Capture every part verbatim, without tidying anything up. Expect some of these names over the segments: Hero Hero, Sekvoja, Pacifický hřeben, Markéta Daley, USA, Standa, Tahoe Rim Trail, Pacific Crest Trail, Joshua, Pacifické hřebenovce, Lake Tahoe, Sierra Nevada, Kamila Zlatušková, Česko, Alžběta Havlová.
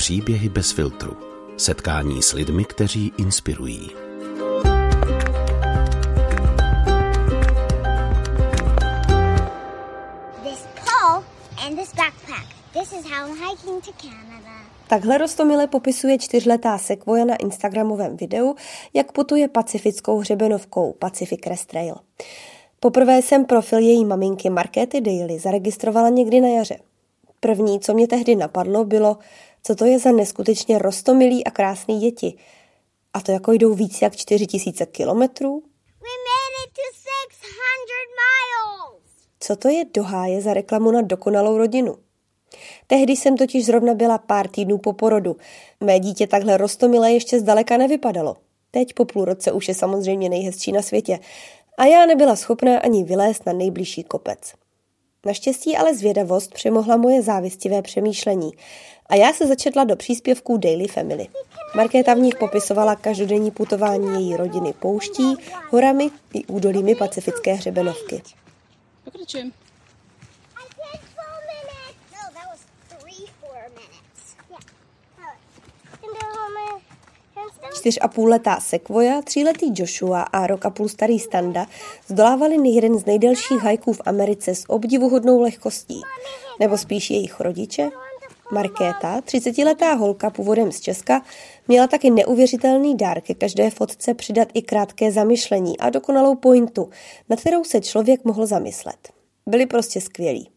Příběhy bez filtru. Setkání s lidmi, kteří inspirují. Takhle roztomile popisuje čtyřletá Sekvoja na instagramovém videu, jak putuje pacifickou hřebenovkou Pacific Crest Trail. Poprvé jsem profil její maminky Markéty Daley zaregistrovala někdy na jaře. První, co mě tehdy napadlo, bylo, co to je za neskutečně roztomilý a krásný děti. A to jako jdou víc jak čtyři tisíce kilometrů? Co to je do háje za reklamu na dokonalou rodinu? Tehdy jsem totiž zrovna byla pár týdnů po porodu. Mé dítě takhle roztomilé ještě zdaleka nevypadalo. Teď po půl roce už je samozřejmě nejhezčí na světě. A já nebyla schopná ani vylézt na nejbližší kopec. Naštěstí ale zvědavost přemohla moje závistivé přemýšlení a já se začetla do příspěvků Daily Family. Markéta v nich popisovala každodenní putování její rodiny pouští, horami i údolími pacifické hřebenovky. Pokračujem. Čtyř a půlletá Sekvoja, tříletý Joshua a rok a půl starý Standa zdolávali jeden z nejdelších hajků v Americe s obdivuhodnou lehkostí. Nebo spíš jejich rodiče. Markéta, třicetiletá holka původem z Česka, měla taky neuvěřitelný dar ke každé fotce přidat i krátké zamyšlení a dokonalou pointu, nad kterou se člověk mohl zamyslet. Byli prostě skvělí.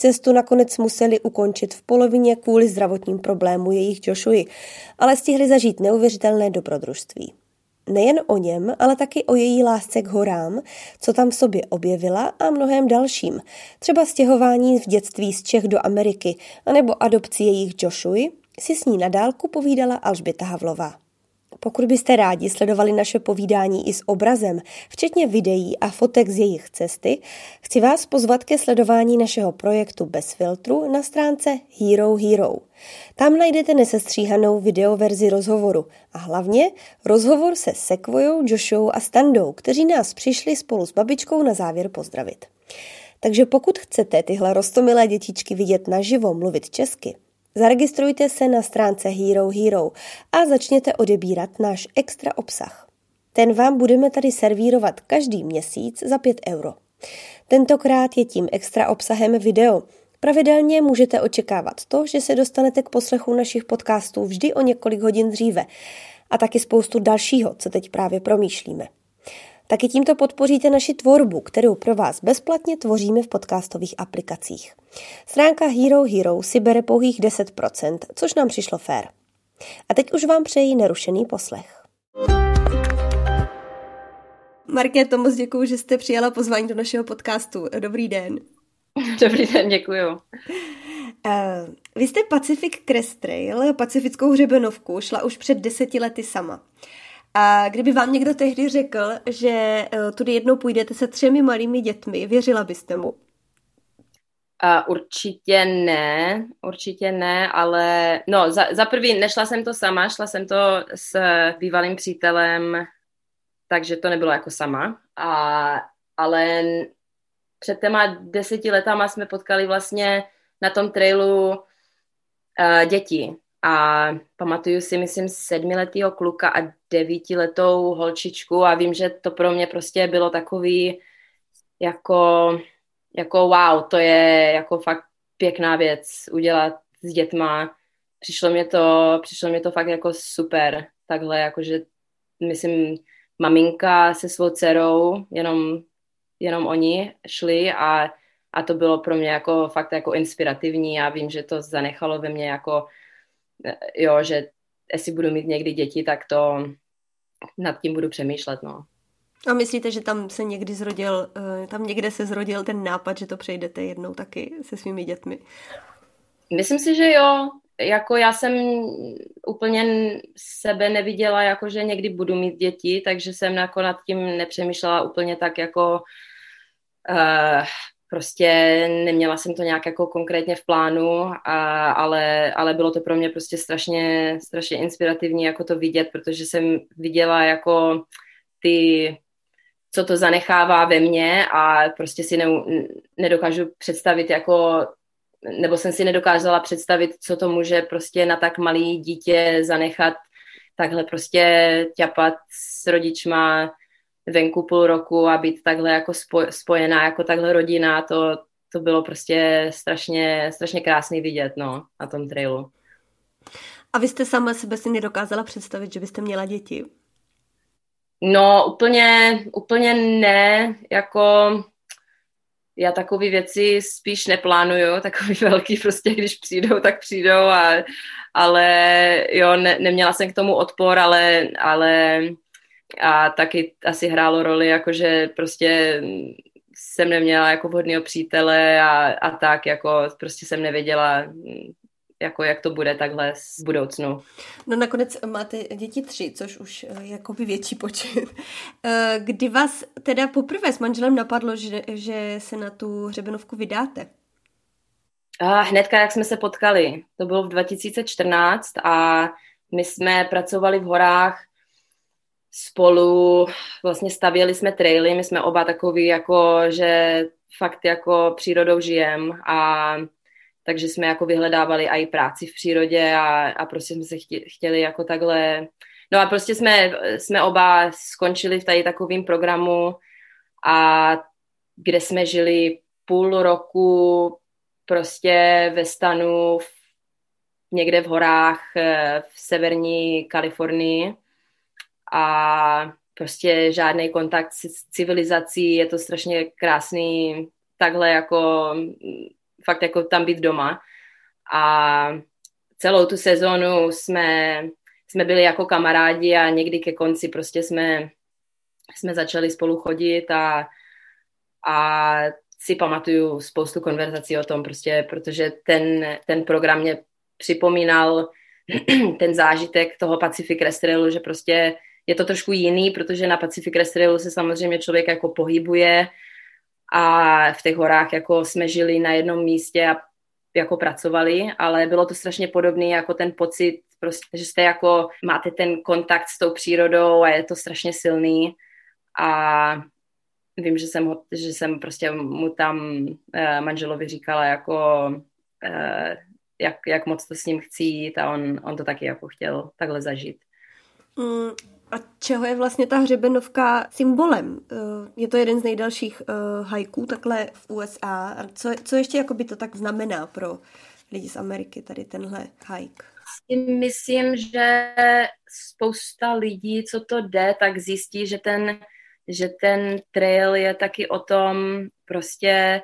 Cestu nakonec museli ukončit v polovině kvůli zdravotním problému jejich Joshuji, ale stihli zažít neuvěřitelné dobrodružství. Nejen o něm, ale taky o její lásce k horám, co tam v sobě objevila a mnohem dalším, třeba stěhování v dětství z Čech do Ameriky anebo adopci jejich Joshuji, si s ní na dálku povídala Alžběta Havlová. Pokud byste rádi sledovali naše povídání i s obrazem, včetně videí a fotek z jejich cesty, chci vás pozvat ke sledování našeho projektu Bez filtru na stránce Hero Hero. Tam najdete nesestříhanou videoverzi rozhovoru a hlavně rozhovor se Sekvojou, Joshou a Standou, kteří nás přišli spolu s babičkou na závěr pozdravit. Takže pokud chcete tyhle roztomilé dětičky vidět naživo mluvit česky, zaregistrujte se na stránce Hero Hero a začněte odebírat náš extra obsah. Ten vám budeme tady servírovat každý měsíc za pět euro. Tentokrát je tím extra obsahem video. Pravidelně můžete očekávat to, že se dostanete k poslechu našich podcastů vždy o několik hodin dříve a taky spoustu dalšího, co teď právě promýšlíme. Taky tímto podpoříte naši tvorbu, kterou pro vás bezplatně tvoříme v podcastových aplikacích. Stránka Hero Hero si bere pouhých deset procent, což nám přišlo fér. A teď už vám přeji nerušený poslech. Markéto, moc děkuju, že jste přijala pozvání do našeho podcastu. Dobrý den. Dobrý den, děkuju. Uh, vy jste Pacific Crest Trail, pacifickou hřebenovku, šla už před deseti lety sama. A kdyby vám někdo tehdy řekl, že tudy jednou půjdete se třemi malými dětmi, věřila byste mu? Uh, určitě ne, určitě ne, ale no, za, za prvý nešla jsem to sama, šla jsem to s bývalým přítelem, takže to nebylo jako sama. A, ale před těma deseti letama jsme potkali vlastně na tom trailu uh, děti. A pamatuju si, myslím, sedmiletýho kluka a devítiletou holčičku a vím, že to pro mě prostě bylo takový jako, jako wow, to je jako fakt pěkná věc udělat s dětma. Přišlo mě to, přišlo mě to fakt jako super, takhle jakože myslím, maminka se svou dcerou, jenom, jenom oni šli a, a to bylo pro mě jako fakt jako inspirativní a vím, že to zanechalo ve mně jako jo, že jestli budu mít někdy děti, tak to nad tím budu přemýšlet, no. A myslíte, že tam se někdy zrodil, tam někde se zrodil ten nápad, že to přejdete jednou taky se svými dětmi? Myslím si, že jo. Jako já jsem úplně sebe neviděla, jako že někdy budu mít děti, takže jsem jako nad tím nepřemýšlela úplně tak jako uh, prostě neměla jsem to nějak jako konkrétně v plánu, a, ale, ale bylo to pro mě prostě strašně, strašně inspirativní jako to vidět, protože jsem viděla jako ty, co to zanechává ve mně a prostě si ne, nedokážu představit jako nebo jsem si nedokázala představit, co to může prostě na tak malý dítě zanechat, takhle prostě ťapat s rodičma venku půl roku a být takhle jako spojená, jako takhle rodina, to, to bylo prostě strašně, strašně krásný vidět, no, na tom trailu. A vy jste sama sebe si nedokázala představit, že byste měla děti? No, úplně, úplně ne, jako já takové věci spíš neplánuju, takový velký prostě, když přijdou, tak přijdou, a, ale jo, ne, neměla jsem k tomu odpor, ale, ale a taky asi hrálo roli, jakože prostě jsem neměla jako vhodného přítele a, a tak, jako prostě jsem nevěděla, jako jak to bude takhle v budoucnu. No nakonec máte děti tři, což už jakoby větší počet. Kdy vás teda poprvé s manželem napadlo, že, že se na tu hřebenovku vydáte? A hnedka, jak jsme se potkali. To bylo v dva tisíce čtrnáct a my jsme pracovali v horách spolu, vlastně stavěli jsme traily, my jsme oba takový, jako, že fakt jako přírodou žijem a takže jsme jako vyhledávali i práci v přírodě a, a prostě jsme se chtěli jako takhle... No a prostě jsme, jsme oba skončili v tady takovým programu, a kde jsme žili půl roku prostě ve stanu v, někde v horách v severní Kalifornii a prostě žádný kontakt s civilizací, je to strašně krásný takhle jako... fakt jako tam být doma. A celou tu sezónu jsme, jsme byli jako kamarádi a někdy ke konci prostě jsme, jsme začali spolu chodit a, a si pamatuju spoustu konverzací o tom prostě, protože ten, ten program mě připomínal ten zážitek toho Pacific Crest Trailu, že prostě je to trošku jiný, protože na Pacific Crest Trailu se samozřejmě člověk jako pohybuje a v těch horách jako jsme žili na jednom místě a jako pracovali, ale bylo to strašně podobné jako ten pocit, prostě, že jste jako, máte ten kontakt s tou přírodou a je to strašně silný a vím, že jsem, ho, že jsem prostě mu tam eh, manželovi říkala jako, eh, jak, jak moc to s ním chci jít a on, on to taky jako chtěl takhle zažít. Mm. A čeho je vlastně ta hřebenovka symbolem? Je to jeden z nejdelších hajků takhle v U S A. Co, co ještě jakoby to tak znamená pro lidi z Ameriky, tady tenhle hajk? Myslím, že spousta lidí, co to jde, tak zjistí, že ten, že ten trail je taky o tom prostě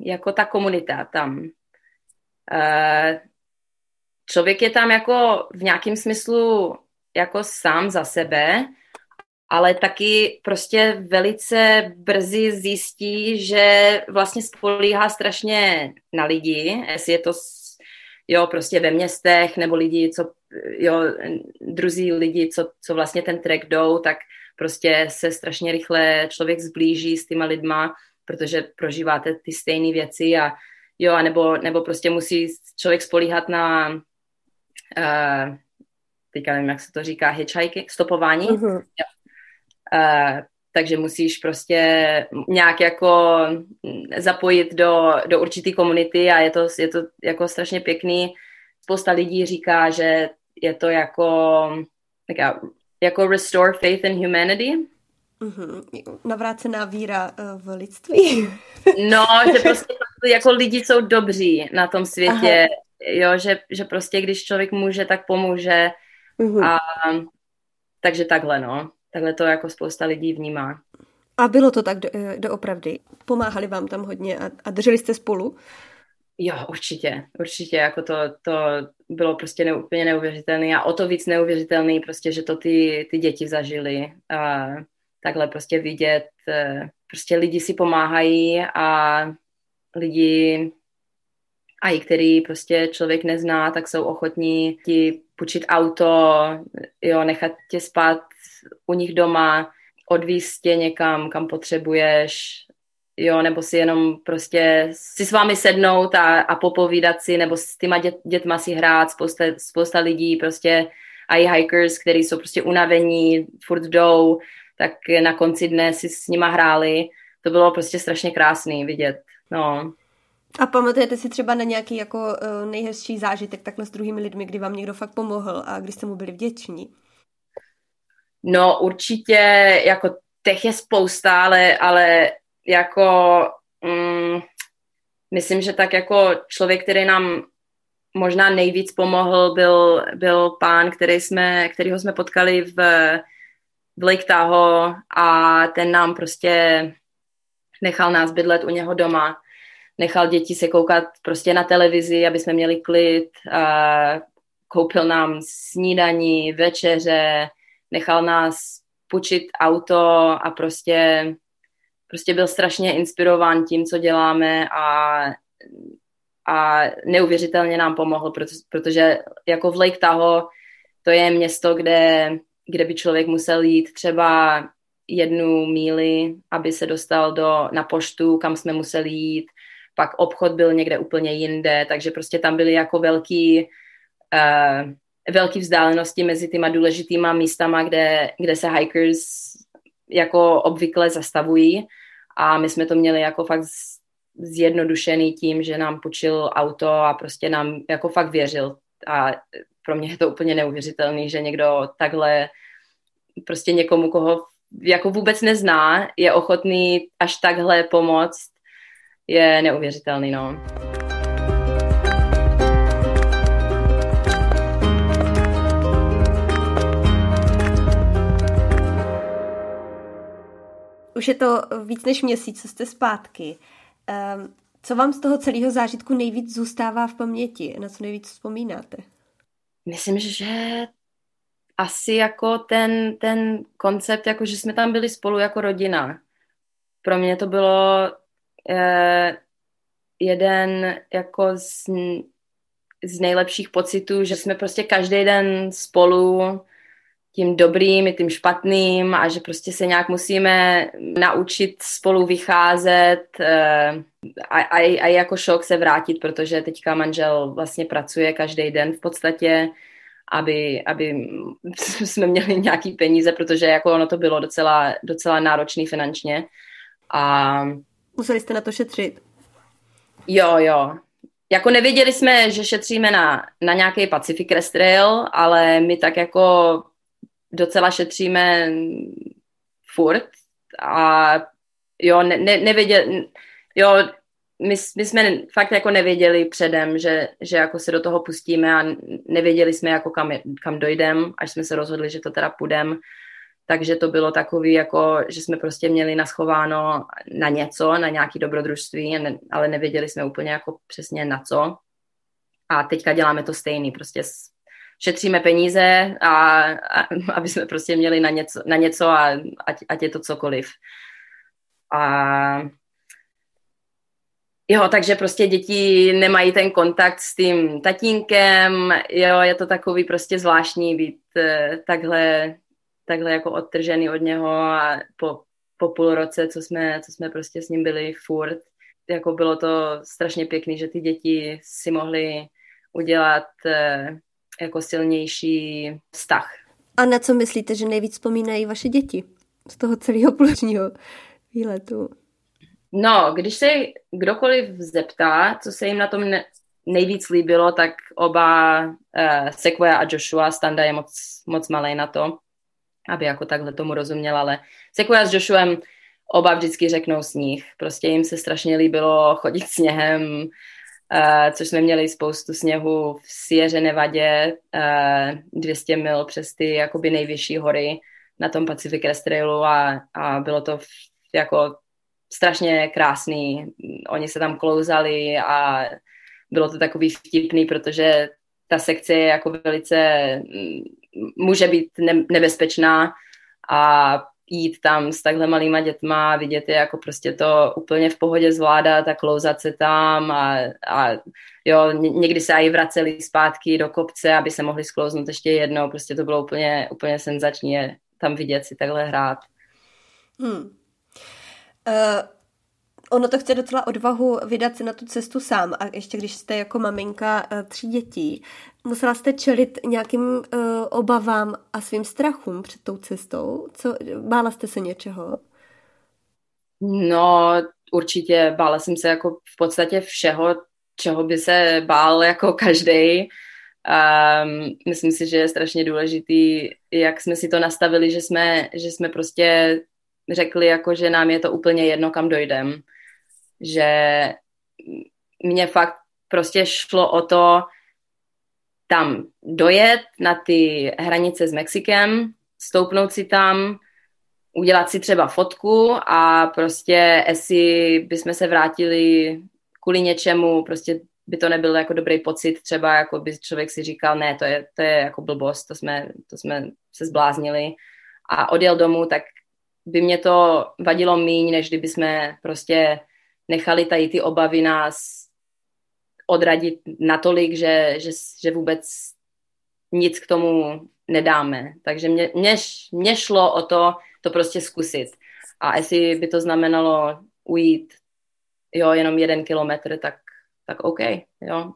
jako ta komunita tam. Člověk je tam jako v nějakém smyslu jako sám za sebe, ale taky prostě velice brzy zjistí, že vlastně spoléhá strašně na lidi, jestli je to jo, prostě ve městech, nebo lidi, co, jo, druzí lidi, co, co vlastně ten trek jdou, tak prostě se strašně rychle člověk zblíží s těma lidma, protože prožíváte ty stejné věci a jo, a nebo, nebo prostě musí člověk spoléhat na Uh, teďka nevím, jak se to říká, hitchhiking, stopování. Uh-huh. Uh, takže musíš prostě nějak jako zapojit do, do určitý komunity a je to, je to jako strašně pěkný. Spousta lidí říká, že je to jako, jako restore faith in humanity. Uh-huh. Navrácená víra v lidství. No, že prostě jako lidi jsou dobří na tom světě. Aha. Jo, že, že prostě když člověk může, tak pomůže. Uhum. A takže takhle, no. Takhle to jako spousta lidí vnímá. A bylo to tak do, doopravdy? Pomáhali vám tam hodně a, a drželi jste spolu? Jo, určitě. Určitě, jako to, to bylo prostě ne, úplně neuvěřitelné a o to víc neuvěřitelné prostě, že to ty, ty děti zažili. A takhle prostě vidět, prostě lidi si pomáhají a lidi... A i který prostě člověk nezná, tak jsou ochotní ti půjčit auto, jo, nechat tě spát u nich doma, odvízt tě někam, kam potřebuješ, jo, nebo si jenom prostě si s vámi sednout a, a popovídat si, nebo s těma dět, dětma si hrát, spousta, spousta lidí prostě, a i hikers, který jsou prostě unavení, furt jdou, tak na konci dne si s nima hráli. To bylo prostě strašně krásný vidět, no. A pamatujete si třeba na nějaký jako nejhezčí zážitek takhle s druhými lidmi, kdy vám někdo fakt pomohl a kdy jste mu byli vděční? No určitě, jako těch je spousta, ale, ale jako mm, myslím, že tak jako člověk, který nám možná nejvíc pomohl, byl, byl pán, který jsme, kterýho jsme potkali v, v Lake Tahoe, a ten nám prostě nechal nás bydlet u něho doma. Nechal děti se koukat prostě na televizi, aby jsme měli klid. Koupil nám snídaní, večeře, nechal nás půjčit auto a prostě, prostě byl strašně inspirován tím, co děláme, a, a neuvěřitelně nám pomohl, proto, protože jako v Lake Tahoe to je město, kde, kde by člověk musel jít třeba jednu míli, aby se dostal do, na poštu, kam jsme museli jít. Pak obchod byl někde úplně jinde, takže prostě tam byly jako velký, uh, velký vzdálenosti mezi těma důležitýma místama, kde, kde se hikers jako obvykle zastavují, a my jsme to měli jako fakt zjednodušený tím, že nám půjčil auto a prostě nám jako fakt věřil, a pro mě je to úplně neuvěřitelný, že někdo takhle prostě někomu, koho jako vůbec nezná, je ochotný až takhle pomoct. Je neuvěřitelný, no. Už je to víc než měsíc, co jste zpátky. Co vám z toho celého zážitku nejvíc zůstává v paměti? Na co nejvíc vzpomínáte? Myslím, že asi jako ten, ten koncept, jako že jsme tam byli spolu jako rodina. Pro mě to bylo jeden jako z, z nejlepších pocitů, že jsme prostě každý den spolu, tím dobrým i tím špatným, a že prostě se nějak musíme naučit spolu vycházet a, a, a jako šok se vrátit, protože teďka manžel vlastně pracuje každý den v podstatě, aby, aby jsme měli nějaký peníze, protože jako ono to bylo docela, docela náročný finančně. A museli jste na to šetřit? Jo, jo. Jako nevěděli jsme, že šetříme na, na nějaký Pacific Crest Trail, ale my tak jako docela šetříme furt. A jo, ne, ne, nevěděli, jo, my, my jsme fakt jako nevěděli předem, že, že jako se do toho pustíme, a nevěděli jsme jako kam, kam dojdem, až jsme se rozhodli, že to teda půjdem. Takže to bylo takový, jako, že jsme prostě měli naschováno na něco, na nějaké dobrodružství, ale nevěděli jsme úplně jako přesně na co. A teďka děláme to stejný, prostě šetříme peníze, a, a, aby jsme prostě měli na něco, na něco a ať, ať je to cokoliv. A jo, takže prostě děti nemají ten kontakt s tím tatínkem, jo, je to takový prostě zvláštní být eh, takhle... takhle jako odtržený od něho, a po, po půl roce, co jsme, co jsme prostě s ním byli furt, jako bylo to strašně pěkný, že ty děti si mohly udělat eh, jako silnější vztah. A na co myslíte, že nejvíc vzpomínají vaše děti z toho celého půlročního výletu? No, když se kdokoliv zeptá, co se jim na tom ne- nejvíc líbilo, tak oba eh, Sekvoja a Joshua. Standa je moc, moc malej na to, aby jako takhle tomu rozuměla, ale Sekvoja s Joshuem oba vždycky řeknou sníh. Prostě jim se strašně líbilo chodit sněhem, uh, což jsme měli spoustu sněhu v Sierra Nevadě, uh, dvě stě mil přes ty jakoby nejvyšší hory na tom Pacific Crest Trailu, a, a bylo to v, jako strašně krásný. Oni se tam klouzali a bylo to takový vtipný, protože ta sekce je jako velice... může být nebezpečná, a jít tam s takhle malýma dětma, vidět je jako prostě to úplně v pohodě zvládat a klouzat se tam, a, a jo, někdy se aj vraceli zpátky do kopce, aby se mohli sklouznout ještě jednou, prostě to bylo úplně, úplně senzační je tam vidět si takhle hrát. Hmm. Uh, ono to chce docela odvahu vydat se na tu cestu sám, a ještě když jste jako maminka uh, tří dětí, musela jste čelit nějakým uh, obavám a svým strachům před tou cestou? Co, bála jste se něčeho? No, určitě bála jsem se jako v podstatě všeho, čeho by se bál jako každej. Um, myslím si, že je strašně důležitý, jak jsme si to nastavili, že jsme, že jsme prostě řekli, jako, že nám je to úplně jedno, kam dojdem. Že mě fakt prostě šlo o to tam dojet na ty hranice s Mexikem, stoupnout si tam, udělat si třeba fotku a prostě jestli bychom se vrátili kvůli něčemu, prostě by to nebyl jako dobrý pocit, třeba jako by člověk si říkal, ne, to je, to je jako blbost, to jsme, to jsme se zbláznili a odjel domů, tak by mě to vadilo míň, než kdyby jsme prostě nechali tady ty obavy nás odradit natolik, že, že, že vůbec nic k tomu nedáme. Takže mě, mě, mě šlo o to, to prostě zkusit. A jestli by to znamenalo ujít jo, jenom jeden kilometr, tak, tak OK, jo.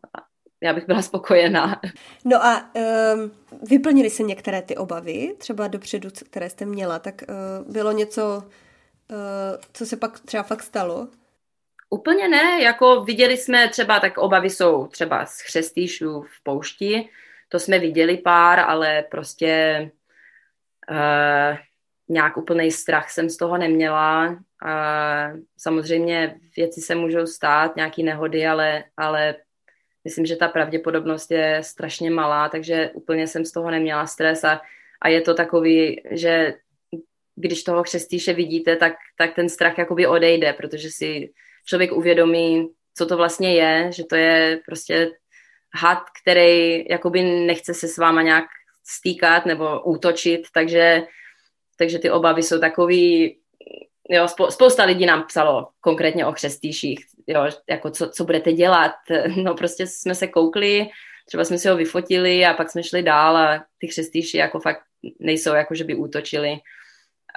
Já bych byla spokojená. No a um, vyplnily se některé ty obavy, třeba dopředu, které jste měla, tak uh, bylo něco, uh, co se pak třeba fakt stalo? Úplně ne, jako viděli jsme třeba, tak obavy jsou třeba z chřestýšů v poušti, to jsme viděli pár, ale prostě uh, nějak úplnej strach jsem z toho neměla. Uh, samozřejmě věci se můžou stát, nějaký nehody, ale, ale myslím, že ta pravděpodobnost je strašně malá, takže úplně jsem z toho neměla stres a, a je to takový, že když toho chřestýše vidíte, tak, tak ten strach jakoby odejde, protože si člověk uvědomí, co to vlastně je, že to je prostě had, který jakoby nechce se s váma nějak stýkat nebo útočit, takže, takže ty obavy jsou takový, jo, spousta lidí nám psalo konkrétně o chřestýších, jo, jako co, co budete dělat, no prostě jsme se koukli, třeba jsme si ho vyfotili a pak jsme šli dál a ty chřestýši jako fakt nejsou, jako že by útočili.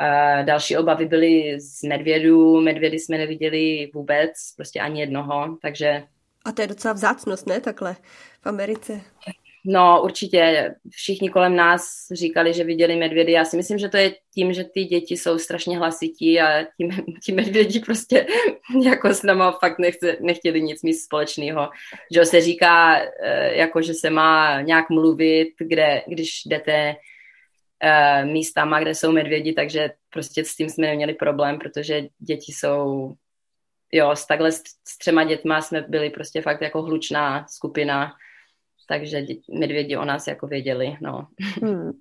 Uh, další obavy byly z medvědů, medvědy jsme neviděli vůbec, prostě ani jednoho, takže... A to je docela vzácnost, ne, takhle v Americe? No, určitě. Všichni kolem nás říkali, že viděli medvědy. Já si myslím, že to je tím, že ty děti jsou strašně hlasití a ti medvědi prostě jako s náma fakt nechce, nechtěli nic mít společného. Že se říká, jako, že se má nějak mluvit, kde, když jdete místama, kde jsou medvědi, takže prostě s tím jsme neměli problém, protože děti jsou... Jo, s takhle s třema dětma jsme byli prostě fakt jako hlučná skupina, takže děti, medvědi o nás jako věděli, no. Hmm.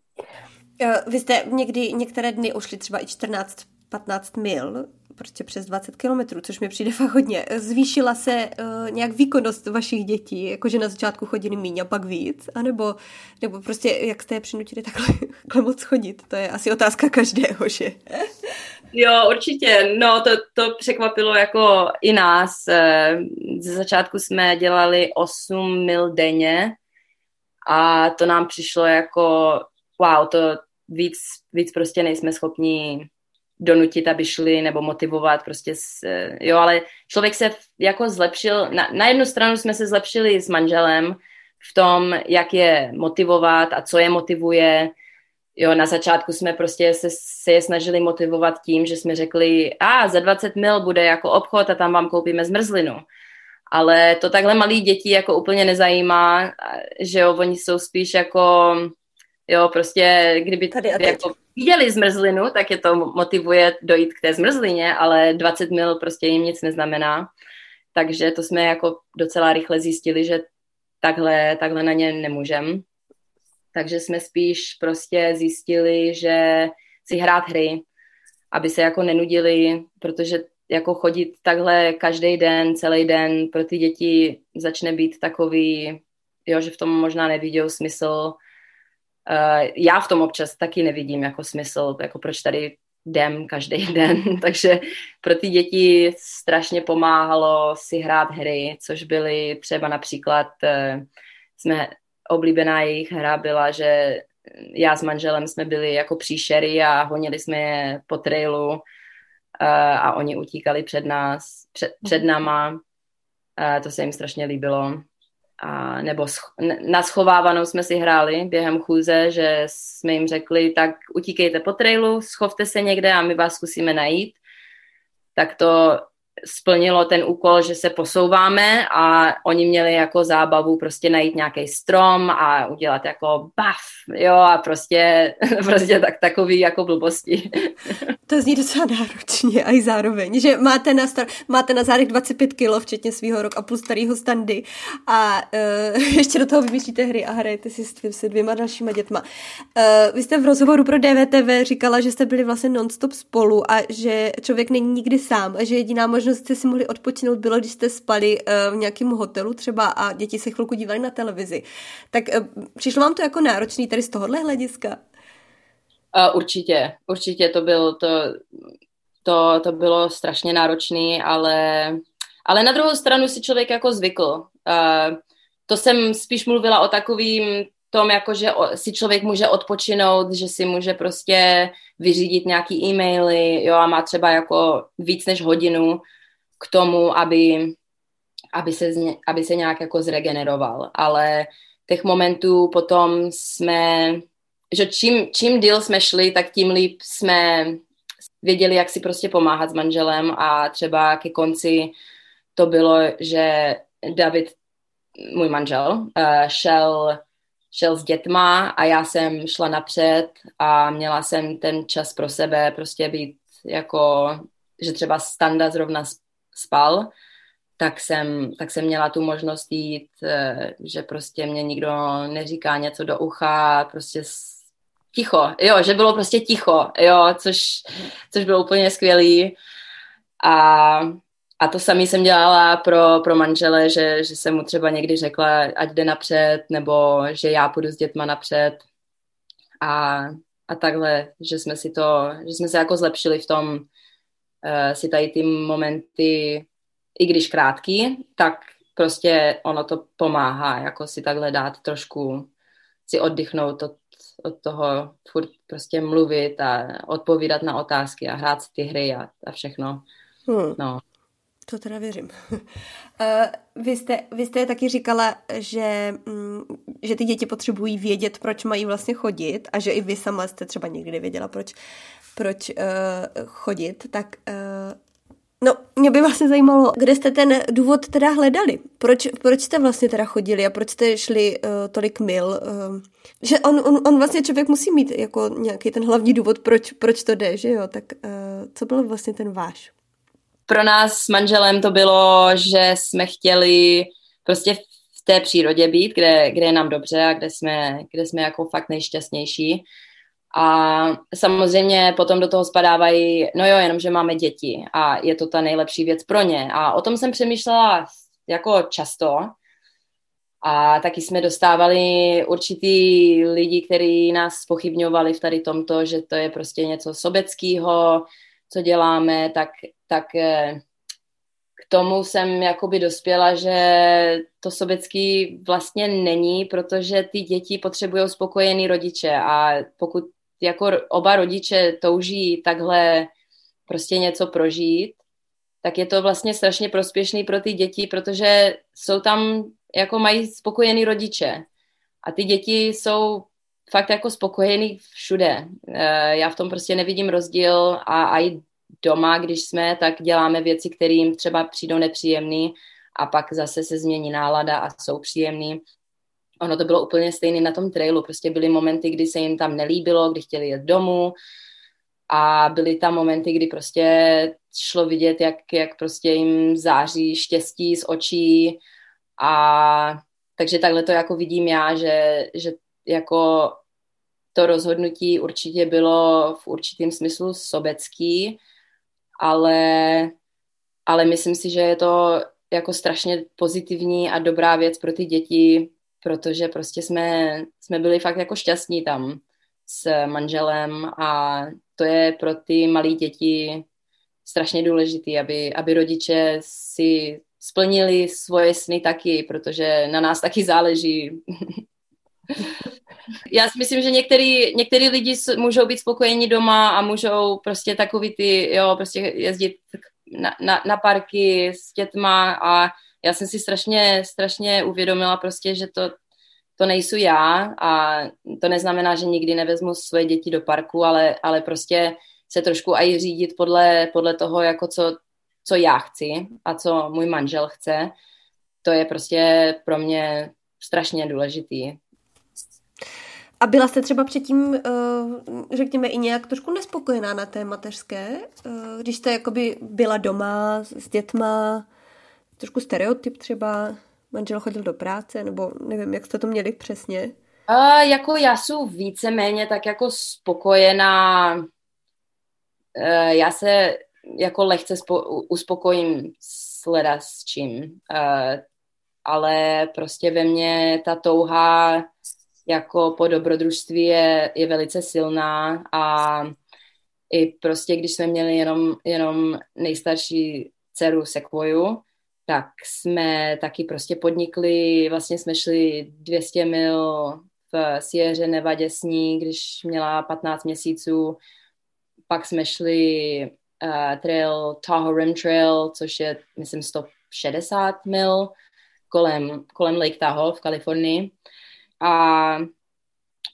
Vy jste někdy, některé dny ušli třeba i čtrnáct patnáct mil, prostě přes dvacet kilometrů, což mi přijde fakt hodně. Zvýšila se uh, nějak výkonnost vašich dětí, jakože na začátku chodili míň a pak víc, anebo nebo prostě jak jste je přinutili takhle, takhle moc chodit, to je asi otázka každého, že? Jo, určitě, no to, to překvapilo jako i nás. Ze začátku jsme dělali osm mil denně a to nám přišlo jako wow, to víc, víc prostě nejsme schopni donutit, aby šli, nebo motivovat prostě, s, jo, ale člověk se jako zlepšil, na, na jednu stranu jsme se zlepšili s manželem v tom, jak je motivovat a co je motivuje, jo, na začátku jsme prostě se, se je snažili motivovat tím, že jsme řekli, a ah, za dvacet mil bude jako obchod a tam vám koupíme zmrzlinu, ale to takhle malý děti jako úplně nezajímá, že jo, oni jsou spíš jako, jo, prostě, kdyby jako viděli zmrzlinu, tak je to motivuje dojít k té zmrzlině, ale dvacet mil prostě jim nic neznamená. Takže to jsme jako docela rychle zjistili, že takhle, takhle na ně nemůžem. Takže jsme spíš prostě zjistili, že si hrát hry, aby se jako nenudili, protože jako chodit takhle každý den, celý den pro ty děti začne být takový, jo, že v tom možná nevidějí smysl. Uh, já v tom občas taky nevidím jako smysl, jako proč tady jdem každý den, takže pro ty děti strašně pomáhalo si hrát hry, což byly třeba například, uh, jsme oblíbená jejich hra byla, že já s manželem jsme byli jako příšery a honili jsme je po trailu uh, a oni utíkali před nás, před, před náma, uh, to se jim strašně líbilo. A nebo scho- na schovávanou jsme si hráli během chůze, že jsme jim řekli, tak utíkejte po trailu, schovte se někde a my vás zkusíme najít. Tak to splnilo ten úkol, že se posouváme a oni měli jako zábavu prostě najít nějaký strom a udělat jako baf, jo, a prostě, prostě tak, takový jako blbosti. To zní docela náročně a i zároveň, že máte na, star- máte na zádech dvacet pět kilo, včetně svýho rok a půl starýho Standy a uh, ještě do toho vymýšlíte hry a hrajete si s, tvým, s dvěma dalšíma dětma. Uh, vy jste v rozhovoru pro D V T V říkala, že jste byli vlastně non-stop spolu a že člověk není nikdy sám a že jediná možnost, jste si mohli odpočinout, bylo, když jste spali uh, v nějakém hotelu třeba a děti se chvilku dívaly na televizi. Tak uh, přišlo vám to jako náročný tady z tohohle hlediska? Uh, určitě, určitě to bylo, to, to, to bylo strašně náročný, ale, ale na druhou stranu si člověk jako zvykl. Uh, to jsem spíš mluvila o takovým tom, jako že si člověk může odpočinout, že si může prostě vyřídit nějaký e-maily, jo, a má třeba jako víc než hodinu k tomu, aby, aby, se, aby se nějak jako zregeneroval. Ale těch momentů potom jsme, že čím, čím díl jsme šli, tak tím líp jsme věděli, jak si prostě pomáhat s manželem a třeba ke konci to bylo, že David, můj manžel, šel šel s dětma a já jsem šla napřed a měla jsem ten čas pro sebe prostě být jako, že třeba Standa zrovna spal, tak jsem, tak jsem měla tu možnost jít, že prostě mě nikdo neříká něco do ucha, prostě ticho, jo, že bylo prostě ticho, jo, což, což bylo úplně skvělý a... A to samé jsem dělala pro, pro manžele, že, že jsem mu třeba někdy řekla, ať jde napřed, nebo že já půjdu s dětma napřed. A, a takhle, že jsme si to, že jsme se jako zlepšili v tom, uh, si tady ty momenty, i když krátký, tak prostě ono to pomáhá, jako si takhle dát trošku, si oddychnout od, od toho, furt prostě mluvit a odpovídat na otázky a hrát si ty hry a, a všechno. Hmm. No. To teda věřím. Uh, vy, jste, vy jste taky říkala, že, mm, že ty děti potřebují vědět, proč mají vlastně chodit a že i vy sama jste třeba nikdy nevěděla, proč, proč uh, chodit. Tak uh, no, mě by vlastně zajímalo, kde jste ten důvod teda hledali? Proč, proč jste vlastně teda chodili a proč jste šli uh, tolik mil? Uh, že on, on, on vlastně člověk musí mít jako nějaký ten hlavní důvod, proč, proč to jde, že jo? Tak uh, co byl vlastně ten váš? Pro nás s manželem to bylo, že jsme chtěli prostě v té přírodě být, kde, kde je nám dobře a kde jsme, kde jsme jako fakt nejšťastnější. A samozřejmě potom do toho spadávají, no jo, jenom, že máme děti a je to ta nejlepší věc pro ně. A o tom jsem přemýšlela jako často a taky jsme dostávali určitý lidi, kteří nás zpochybňovali v tady tomto, že to je prostě něco sobeckého, co děláme, tak, tak k tomu jsem jakoby dospěla, že to sobecký vlastně není, protože ty děti potřebují spokojený rodiče a pokud jako oba rodiče touží takhle prostě něco prožít, tak je to vlastně strašně prospěšný pro ty děti, protože jsou tam, jako mají spokojený rodiče a ty děti jsou fakt jako spokojený všude. Já v tom prostě nevidím rozdíl a, a i doma, když jsme, tak děláme věci, které jim třeba přijdou nepříjemný a pak zase se změní nálada a jsou příjemný. Ono to bylo úplně stejné na tom trailu. Prostě byly momenty, kdy se jim tam nelíbilo, kdy chtěli jet domů a byly tam momenty, kdy prostě šlo vidět, jak, jak prostě jim září štěstí z očí a takže takhle to jako vidím já, že, že jako to rozhodnutí určitě bylo v určitém smyslu sobecký, ale, ale myslím si, že je to jako strašně pozitivní a dobrá věc pro ty děti, protože prostě jsme, jsme byli fakt jako šťastní tam s manželem a to je pro ty malé děti strašně důležitý, aby, aby rodiče si splnili svoje sny taky, protože na nás taky záleží. Já si myslím, že některý, některý lidi můžou být spokojení doma a můžou prostě takový ty, jo, prostě jezdit na, na, na parky s dětma a já jsem si strašně, strašně uvědomila prostě, že to, to nejsou já a to neznamená, že nikdy nevezmu svoje děti do parku, ale, ale prostě se trošku aj řídit podle, podle toho, jako co, co já chci a co můj manžel chce, to je prostě pro mě strašně důležitý. A byla jste třeba předtím, řekněme, i nějak trošku nespokojená na té mateřské, když jste jakoby byla doma s dětma, trošku stereotyp třeba, manžel chodil do práce, nebo nevím, jak jste to měli přesně? A jako já jsem víceméně tak jako spokojená, já se jako lehce spo- uspokojím sleda s čím, ale prostě ve mně ta touha jako po dobrodružství je, je velice silná a i prostě, když jsme měli jenom, jenom nejstarší dceru Sekvoju, tak jsme taky prostě podnikli, vlastně jsme šli dvě stě mil v Sierře Nevadě s ní, když měla patnáct měsíců, pak jsme šli uh, trail Tahoe Rim Trail, což je, myslím, sto šedesát mil kolem, kolem Lake Tahoe v Kalifornii. A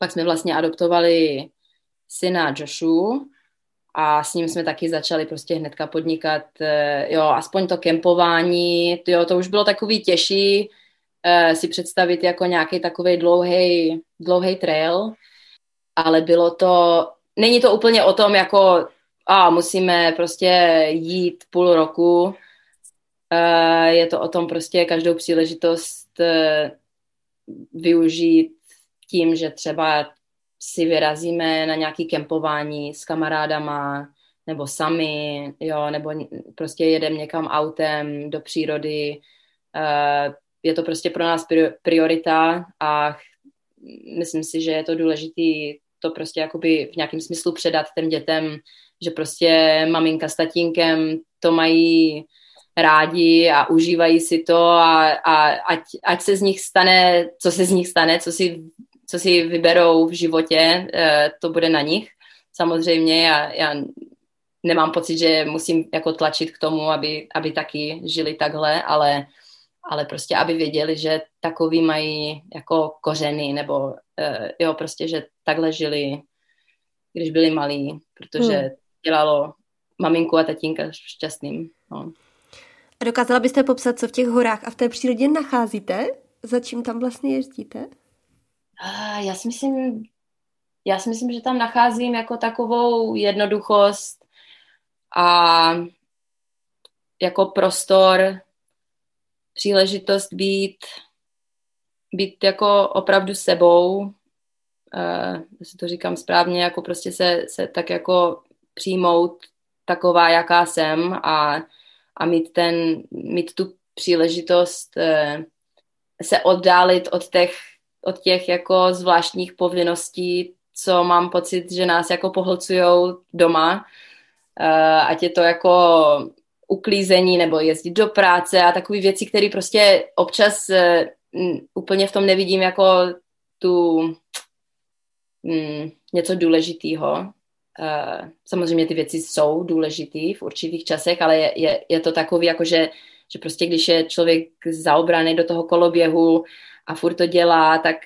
pak jsme vlastně adoptovali syna Joshua a s ním jsme taky začali prostě hnedka podnikat, jo, aspoň to kempování, jo, to už bylo takový těžší eh, si představit jako nějaký takovej dlouhý, dlouhý trail, ale bylo to, není to úplně o tom jako, a musíme prostě jít půl roku, eh, je to o tom prostě každou příležitost eh, využít tím, že třeba si vyrazíme na nějaké kempování s kamarádama nebo sami, jo, nebo prostě jedeme někam autem do přírody. Je to prostě pro nás priorita a myslím si, že je to důležité to prostě jakoby v nějakém smyslu předat těm dětem, že prostě maminka s tatínkem to mají rádi a užívají si to a, a ať, ať se z nich stane, co se z nich stane, co si, co si vyberou v životě, to bude na nich. Samozřejmě já, já nemám pocit, že musím jako tlačit k tomu, aby, aby taky žili takhle, ale, ale prostě aby věděli, že takový mají jako kořeny nebo jo, prostě, že takhle žili, když byli malí, protože hmm. dělalo maminku a tatínka šťastným. No. A dokázala byste popsat, co v těch horách a v té přírodě nacházíte? Za čím tam vlastně jezdíte? Já si myslím, já si myslím, že tam nacházím jako takovou jednoduchost a jako prostor, příležitost být, být jako opravdu sebou, jestli to říkám správně, jako prostě se, se tak jako přijmout taková, jaká jsem a a mít, ten, mít tu příležitost eh, se oddálit od těch, od těch jako zvláštních povinností, co mám pocit, že nás jako pohlcujou doma. Eh, ať je to jako uklízení nebo jezdit do práce a takové věci, které prostě občas eh, m, úplně v tom nevidím jako tu m, něco důležitýho. Uh, samozřejmě ty věci jsou důležitý v určitých časech, ale je, je, je to takový, jako že, že prostě když je člověk zaobraný do toho koloběhu a furt to dělá, tak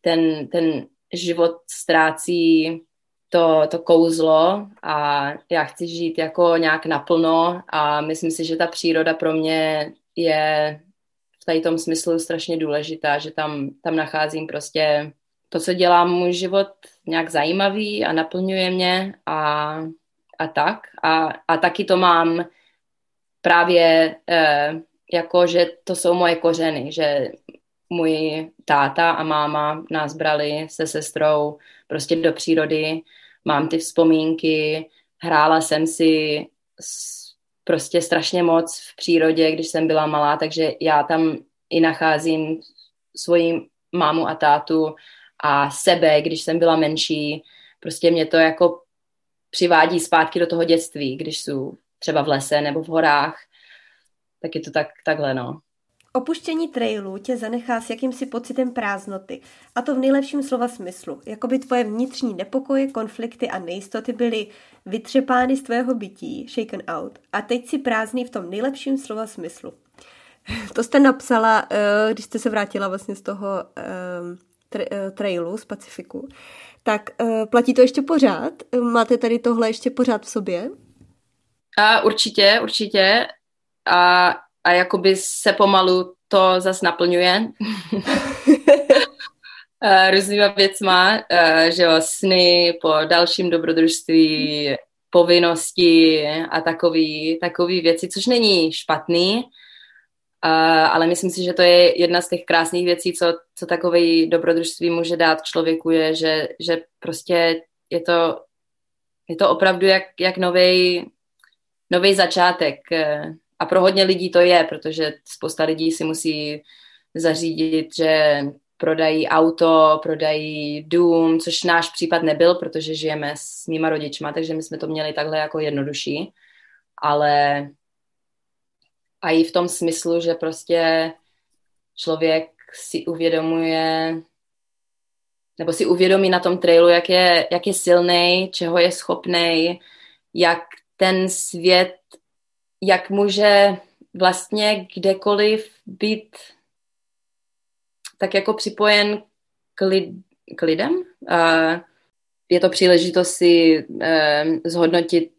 ten, ten život ztrácí to, to kouzlo a já chci žít jako nějak naplno a myslím si, že ta příroda pro mě je v tady tom smyslu strašně důležitá, že tam, tam nacházím prostě to, co dělá můj život nějak zajímavý a naplňuje mě a, a tak. A, a taky to mám právě eh, jako, že to jsou moje kořeny, že můj táta a máma nás brali se sestrou prostě do přírody, mám ty vzpomínky, hrála jsem si prostě strašně moc v přírodě, když jsem byla malá, takže já tam i nacházím svoji mámu a tátu a sebe, když jsem byla menší, prostě mě to jako přivádí zpátky do toho dětství, když jsou třeba v lese nebo v horách, tak je to tak, takhle, no. Opuštění trailu tě zanechá s jakýmsi pocitem prázdnoty, a to v nejlepším slova smyslu. Jakoby tvoje vnitřní nepokoje, konflikty a nejistoty byly vytřepány z tvého bytí, shaken out, a teď si prázdný v tom nejlepším slova smyslu. To jste napsala, když jste se vrátila vlastně z toho trailu z Pacifiku. Tak uh, platí to ještě pořád? Máte tady tohle ještě pořád v sobě? A určitě, určitě. A, a jakoby se pomalu to zas naplňuje. Různýma věcma, že jo, sny po dalším dobrodružství, povinnosti a takový, takový věci, což není špatný, ale myslím si, že to je jedna z těch krásných věcí, co, co takové dobrodružství může dát člověku, je, že, že prostě je to, je to opravdu jak, jak novej, novej začátek. A pro hodně lidí to je, protože spousta lidí si musí zařídit, že prodají auto, prodají dům, což náš případ nebyl, protože žijeme s mýma rodičma, takže my jsme to měli takhle jako jednodušší. Ale a i v tom smyslu, že prostě člověk si uvědomuje, nebo si uvědomí na tom trailu, jak je, jak je silnej, čeho je schopnej, jak ten svět, jak může vlastně kdekoliv být tak jako připojen k, lid, k lidem. Uh, je to příležitost si uh, zhodnotit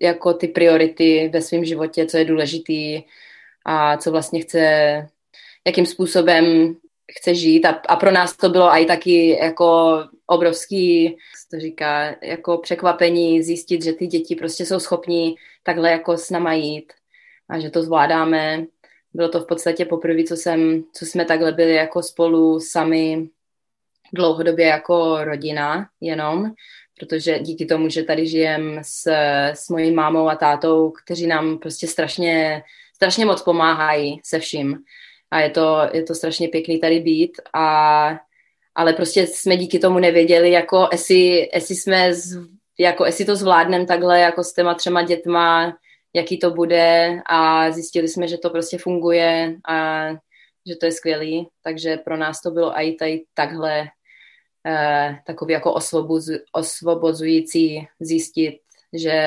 jako ty priority ve svém životě, co je důležitý a co vlastně chce, jakým způsobem chce žít. A, a pro nás to bylo i taky jako obrovský, jak to říká, jako překvapení zjistit, že ty děti prostě jsou schopní takhle jako s náma jít a že to zvládáme. Bylo to v podstatě poprvé, co jsem, co jsme takhle byli jako spolu sami dlouhodobě jako rodina jenom, protože díky tomu, že tady žijem s, s mojí mámou a tátou, kteří nám prostě strašně, strašně moc pomáhají se vším. A je to, je to strašně pěkný tady být, a, ale prostě jsme díky tomu nevěděli, jako jestli, jestli jsme, jako jestli to zvládneme takhle, jako s těma třema dětma, jaký to bude, a zjistili jsme, že to prostě funguje a že to je skvělý, takže pro nás to bylo i tady takhle eh, takový jako osvobozu, osvobozující zjistit, že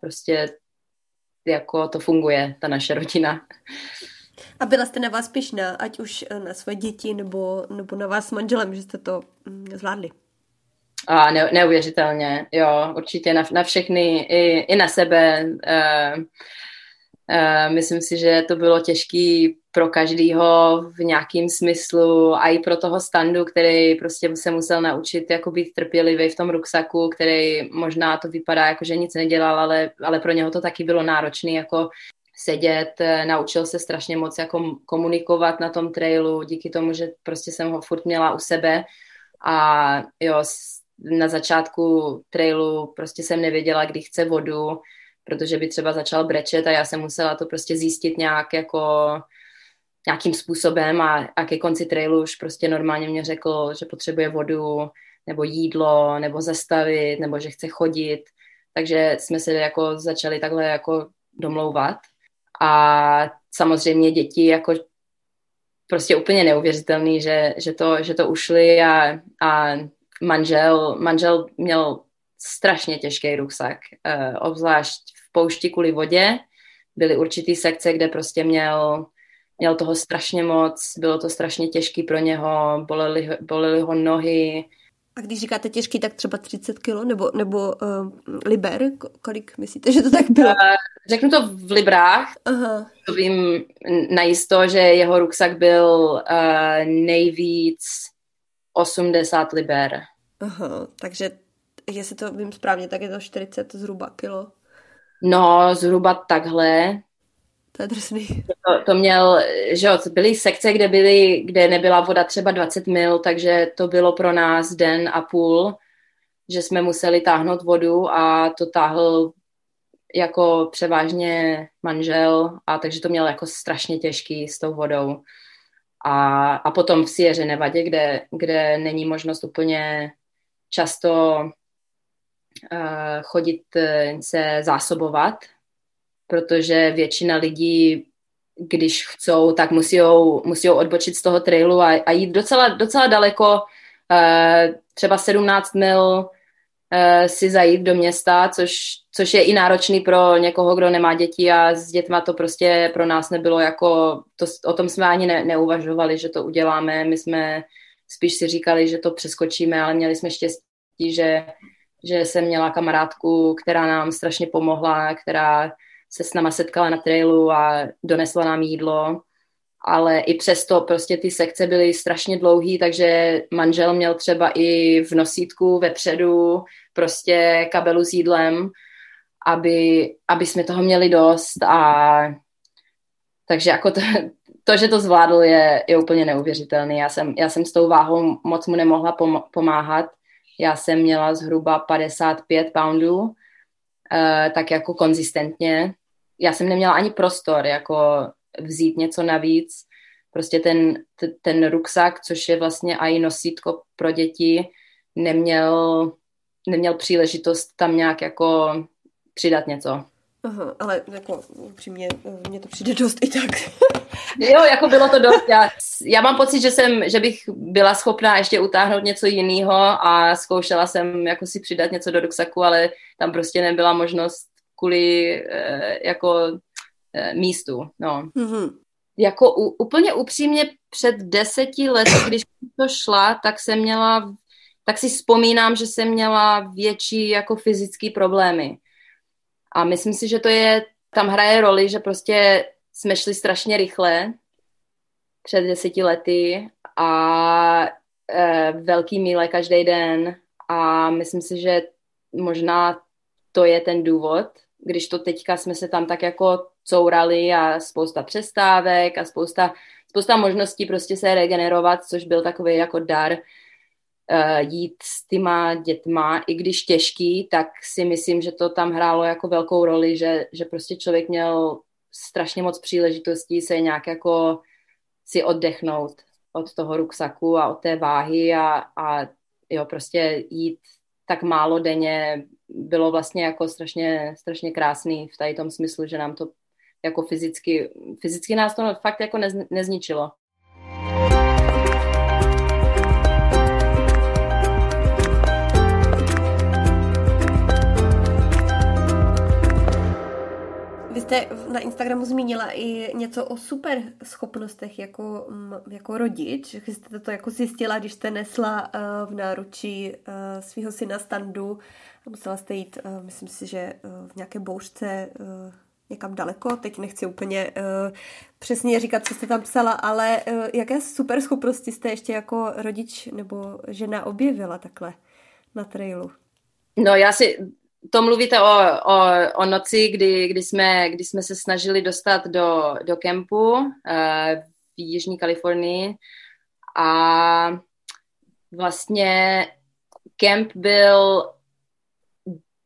prostě jako to funguje, ta naše rodina. A byla jste na vás pyšná, ať už na své děti nebo, nebo na vás s manželem, že jste to zvládli? A ne, neuvěřitelně, jo, určitě na, na všechny, i, i na sebe. E, e, myslím si, že to bylo těžký pro každýho v nějakým smyslu a i pro toho Standu, který prostě se musel naučit jako být trpělivý v tom ruksaku, který možná to vypadá jako, že nic nedělal, ale, ale pro něho to taky bylo náročný, jako sedět, naučil se strašně moc jako komunikovat na tom trailu, díky tomu, že prostě jsem ho furt měla u sebe a jo, na začátku trailu prostě jsem nevěděla, kdy chce vodu, protože by třeba začal brečet a já jsem musela to prostě zjistit nějak jako nějakým způsobem a, a ke konci trailu už prostě normálně mě řekl, že potřebuje vodu nebo jídlo, nebo zastavit, nebo že chce chodit, takže jsme se jako začali takhle jako domlouvat a samozřejmě děti jako prostě úplně neuvěřitelný, že, že, to, že to ušli a, a Manžel, manžel měl strašně těžký ruksak, eh, obzvlášť v poušti kvůli vodě. Byly určitý sekce, kde prostě měl, měl toho strašně moc, bylo to strašně těžký pro něho, bolely, bolely ho nohy. A když říkáte těžký, tak třeba třicet kilo nebo, nebo uh, liber? Kolik myslíte, že to tak bylo? Uh, řeknu to v librách. Uh-huh. To vím najisto, že jeho ruksak byl uh, nejvíc osmdesát liber. Aha, takže, jestli to vím správně, tak je to čtyřicet zhruba kilo. No, zhruba takhle. To je drsný. To, to měl, že jo, byly sekce, kde, byly, kde nebyla voda třeba dvacet mil, takže to bylo pro nás den a půl, že jsme museli táhnout vodu a to táhl jako převážně manžel, a takže to měl jako strašně těžký s tou vodou. A, a potom v Sierře Nevadě, kde, kde není možnost úplně často uh, chodit uh, se zásobovat, protože většina lidí, když chcou, tak musíjou, musíjou odbočit z toho trailu a, a jít docela, docela daleko, uh, třeba sedmnáct mil uh, si zajít do města, což, což je i náročný pro někoho, kdo nemá děti, a s dětma to prostě pro nás nebylo jako, to, o tom jsme ani ne, neuvažovali, že to uděláme, my jsme spíš si říkali, že to přeskočíme, ale měli jsme štěstí, že, že jsem měla kamarádku, která nám strašně pomohla, která se s náma setkala na trailu a donesla nám jídlo, ale i přesto prostě ty sekce byly strašně dlouhý, takže manžel měl třeba i v nosítku vepředu prostě kabelu s jídlem, aby, aby jsme toho měli dost, a takže jako to, to že to zvládl, je, je úplně neuvěřitelný. Já jsem, já jsem s tou váhou moc mu nemohla pom- pomáhat. Já jsem měla zhruba padesát pět poundů, uh, tak jako konzistentně. Já jsem neměla ani prostor jako vzít něco navíc. Prostě ten, t- ten ruksak, což je vlastně i nosítko pro děti, neměl, neměl příležitost tam nějak jako přidat něco. Aha, ale jako upřímně, mně to přijde dost i tak. Jo, jako bylo to dost. Já, já mám pocit, že jsem, že bych byla schopná ještě utáhnout něco jiného, a zkoušela jsem jako si přidat něco do ruksaku, ale tam prostě nebyla možnost kvůli eh, jako eh, místu. No. Mm-hmm. Jako u, úplně upřímně před deseti lety, když to šla, tak jsem měla, tak si vzpomínám, že jsem měla větší jako fyzické problémy. A myslím si, že to je, tam hraje roli, že prostě jsme šli strašně rychle před deseti lety a e, velký míle každý den, a myslím si, že možná to je ten důvod, když to teďka jsme se tam tak jako courali a spousta přestávek a spousta, spousta možností prostě se regenerovat, což byl takový jako dar jít s týma dětma, i když těžký, tak si myslím, že to tam hrálo jako velkou roli, že, že prostě člověk měl strašně moc příležitostí se nějak jako si oddechnout od toho ruksaku a od té váhy, a, a jo, prostě jít tak málo denně bylo vlastně jako strašně, strašně krásný v tady tom smyslu, že nám to jako fyzicky, fyzicky nás to fakt jako nez, nezničilo. Na Instagramu zmínila i něco o super schopnostech jako, jako rodič. Když jste to jako zjistila, když jste nesla v náručí svého syna Standu a musela jste jít, myslím si, že v nějaké bouřce někam daleko. Teď nechci úplně přesně říkat, co jste tam psala, ale jaké super schopnosti jste ještě jako rodič nebo žena objevila takhle na trailu? No já si... To mluvíte o, o, o noci, kdy, kdy, jsme, kdy jsme se snažili dostat do, do kempu uh, v Jižní Kalifornii, a vlastně kemp byl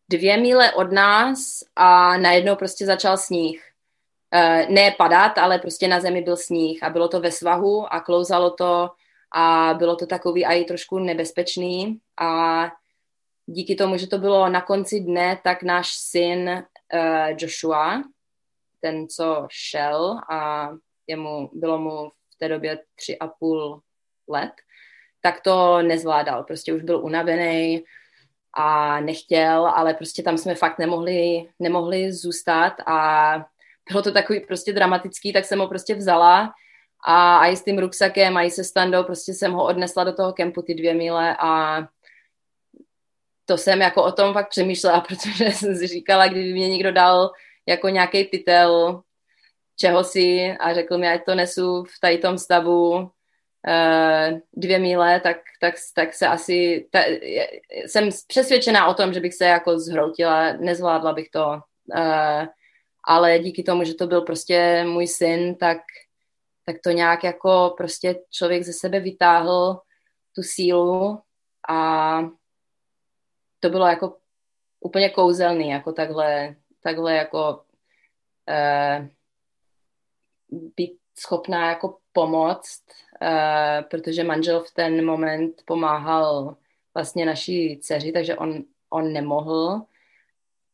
dvě míle od nás a najednou prostě začal sníh. Uh, ne padat, ale prostě na zemi byl sníh, a bylo to ve svahu a klouzalo to a bylo to takový a i trošku nebezpečný, a díky tomu, že to bylo na konci dne, tak náš syn uh, Joshua, ten, co šel, a jemu, bylo mu v té době tři a půl let, tak to nezvládal. Prostě už byl unavený a nechtěl, ale prostě tam jsme fakt nemohli, nemohli zůstat, a bylo to takový prostě dramatický, tak jsem ho prostě vzala a, a i s tím ruksakem, a i se Standou prostě jsem ho odnesla do toho kempu ty dvě míle, a to jsem jako o tom fakt přemýšlela, protože jsem si říkala, kdyby mě někdo dal jako nějaký pytel čeho si a řekl mi, ať to nesu v tady tom stavu eh, dvě míle, tak, tak, tak se asi... Ta, jsem přesvědčená o tom, že bych se jako zhroutila, nezvládla bych to, eh, ale díky tomu, že to byl prostě můj syn, tak, tak to nějak jako prostě člověk ze sebe vytáhl tu sílu, a to bylo jako úplně kouzelný, jako takhle, takhle jako uh, být schopná jako pomoct, uh, protože manžel v ten moment pomáhal vlastně naší dceři, takže on, on nemohl,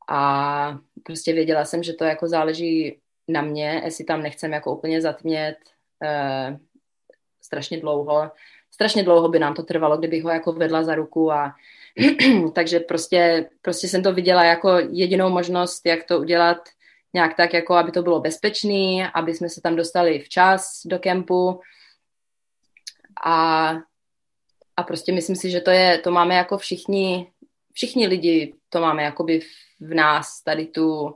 a prostě věděla jsem, že to jako záleží na mě, jestli tam nechcem jako úplně zatmět uh, strašně dlouho. Strašně dlouho by nám to trvalo, kdybych ho jako vedla za ruku, a takže prostě, prostě jsem to viděla jako jedinou možnost, jak to udělat nějak tak, jako aby to bylo bezpečný, aby jsme se tam dostali včas do kempu, a, a prostě myslím si, že to je, to máme jako všichni, všichni lidi, to máme jakoby v nás tady tu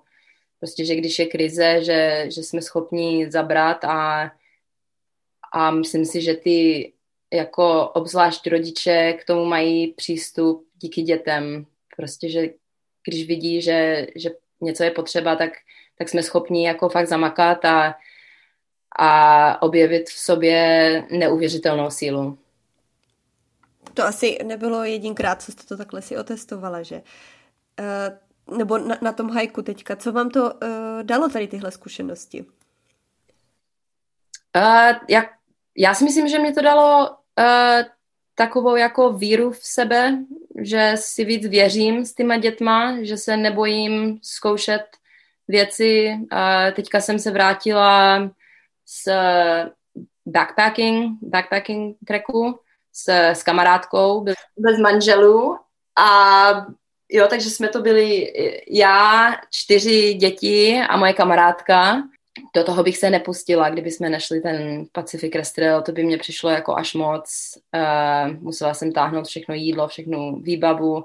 prostě, že když je krize, že, že jsme schopni zabrat a, a myslím si, že ty jako obzvlášť rodiče k tomu mají přístup díky dětem. Prostě, že když vidí, že, že něco je potřeba, tak, tak jsme schopni jako fakt zamakat a, a objevit v sobě neuvěřitelnou sílu. To asi nebylo jedinkrát, co jste to takhle si otestovala, že? Uh, nebo na, na tom hajku teďka. Co vám to uh, dalo tady tyhle zkušenosti? Uh, jak, já si myslím, že mě to dalo uh, takovou jako víru v sebe, že si víc věřím s těma dětma, že se nebojím zkoušet věci. Uh, teďka jsem se vrátila s backpacking, backpacking tracku, S, s kamarádkou, bez, bez manželů a jo, takže jsme to byli já, čtyři děti a moje kamarádka. Do toho bych se nepustila, kdyby jsme našli ten Pacific Crest Trail, to by mě přišlo jako až moc. Uh, musela jsem táhnout všechno jídlo, všechnu výbavu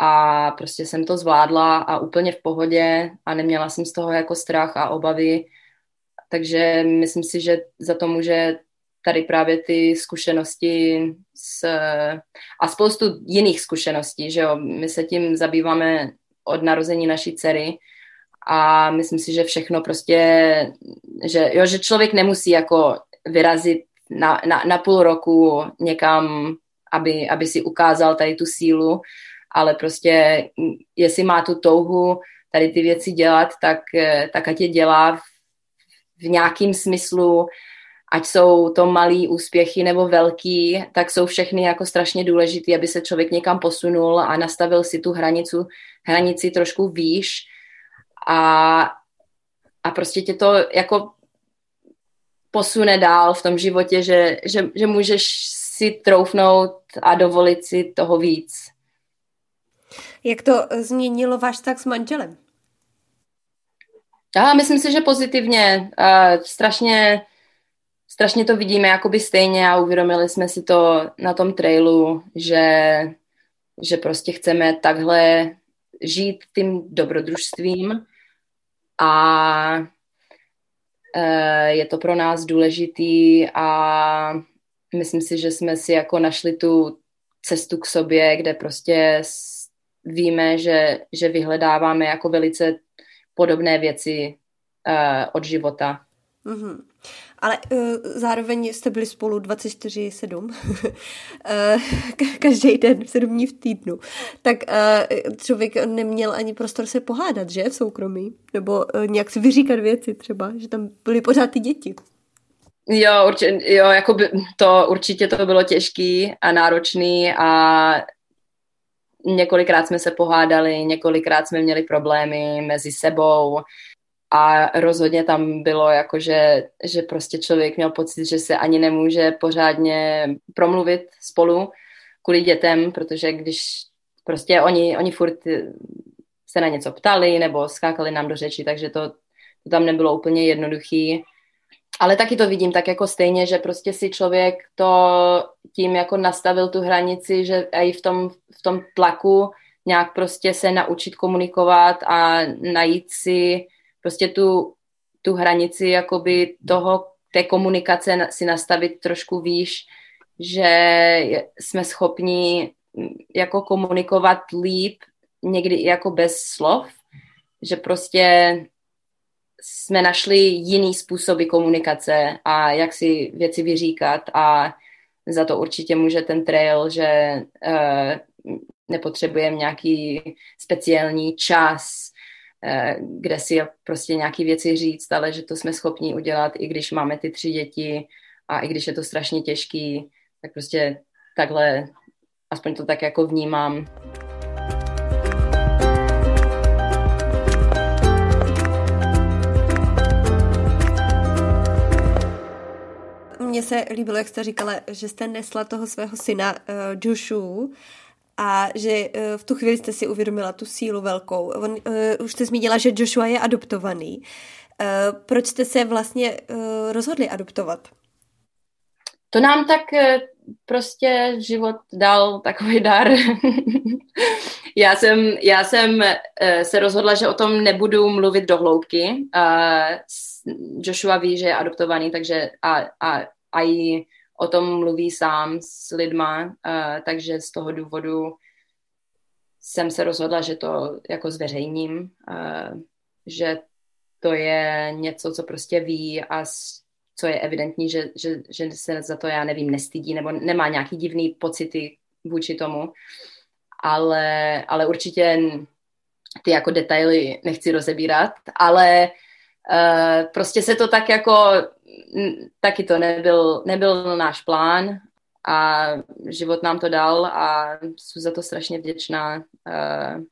a prostě jsem to zvládla a úplně v pohodě a neměla jsem z toho jako strach a obavy. Takže myslím si, že za to může tady právě ty zkušenosti s, a spoustu jiných zkušeností, že jo, my se tím zabýváme od narození naší dcery a myslím si, že všechno prostě, že jo, že člověk nemusí jako vyrazit na, na, na půl roku někam, aby, aby si ukázal tady tu sílu, ale prostě jestli má tu touhu tady ty věci dělat, tak, tak ať je dělá v, v nějakým smyslu. Ať jsou to malý úspěchy nebo velký, tak jsou všechny jako strašně důležitý, aby se člověk někam posunul a nastavil si tu hranicu, hranici trošku výš a, a prostě tě to jako posune dál v tom životě, že, že, že můžeš si troufnout a dovolit si toho víc. Jak to změnilo váš vztah s manželem? Já myslím si, že pozitivně. Uh, strašně Strašně to vidíme jakoby stejně a uvědomili jsme si to na tom trailu, že, že prostě chceme takhle žít tím dobrodružstvím a e, je to pro nás důležitý a myslím si, že jsme si jako našli tu cestu k sobě, kde prostě víme, že, že vyhledáváme jako velice podobné věci e, od života. Mm-hmm. Ale uh, zároveň jste byli spolu dvacet čtyři sedm, uh, každý den, sedm dní v týdnu, tak uh, člověk neměl ani prostor se pohádat, že, v soukromí, nebo uh, nějak si vyříkat věci třeba, že tam byly pořád ty děti. Jo, určitě, jo, jako by to, určitě to bylo těžký a náročný a několikrát jsme se pohádali, několikrát jsme měli problémy mezi sebou. A rozhodně tam bylo jako, že, že prostě člověk měl pocit, že se ani nemůže pořádně promluvit spolu kvůli dětem, protože když prostě oni, oni furt se na něco ptali nebo skákali nám do řeči, takže to, to tam nebylo úplně jednoduchý. Ale taky to vidím tak jako stejně, že prostě si člověk to tím jako nastavil tu hranici, že i v tom, v tom tlaku nějak prostě se naučit komunikovat a najít si prostě tu, tu hranici jakoby toho, té komunikace si nastavit trošku výš, že jsme schopni jako komunikovat líp někdy jako bez slov, že prostě jsme našli jiný způsoby komunikace a jak si věci vyříkat a za to určitě může ten trail, že uh, nepotřebujeme nějaký speciální čas, kde si prostě nějaký věci říct, ale že to jsme schopni udělat, i když máme ty tři děti a i když je to strašně těžký, tak prostě takhle, aspoň to tak jako vnímám. Mně se líbilo, jak jste říkala, že jste nesla toho svého syna uh, Joshu, a že v tu chvíli jste si uvědomila tu sílu velkou. On, uh, už jste zmínila, že Joshua je adoptovaný. Uh, proč jste se vlastně uh, rozhodli adoptovat? To nám tak prostě život dal takový dar. Já jsem, já jsem se rozhodla, že o tom nebudu mluvit do hloubky. Joshua ví, že je adoptovaný, takže a, a, a i o tom mluví sám s lidma, takže z toho důvodu jsem se rozhodla, že to jako zveřejním, že to je něco, co prostě ví a co je evidentní, že, že, že se za to, já nevím, nestydí nebo nemá nějaký divný pocity vůči tomu. Ale, ale určitě ty jako detaily nechci rozebírat, ale uh, prostě se to tak jako, taky to nebyl, nebyl náš plán a život nám to dal a jsem za to strašně vděčná. Uh,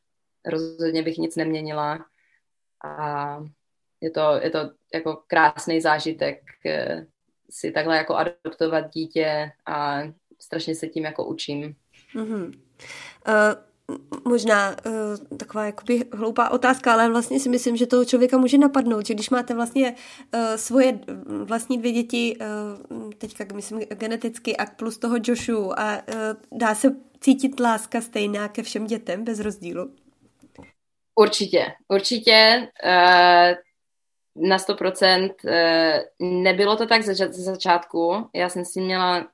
rozhodně bych nic neměnila a je to, je to jako krásný zážitek uh, si takhle jako adoptovat dítě a strašně se tím jako učím. Mm-hmm. Uh, možná uh, taková jakoby hloupá otázka, ale vlastně si myslím, že toho člověka může napadnout, že když máte vlastně uh, svoje vlastní dvě děti, uh, teďka myslím geneticky a plus toho Joshua, a uh, dá se cítit láska stejná ke všem dětem bez rozdílu? Určitě, určitě uh, na sto procent. Uh, nebylo to tak ze, ze začátku, já jsem si měla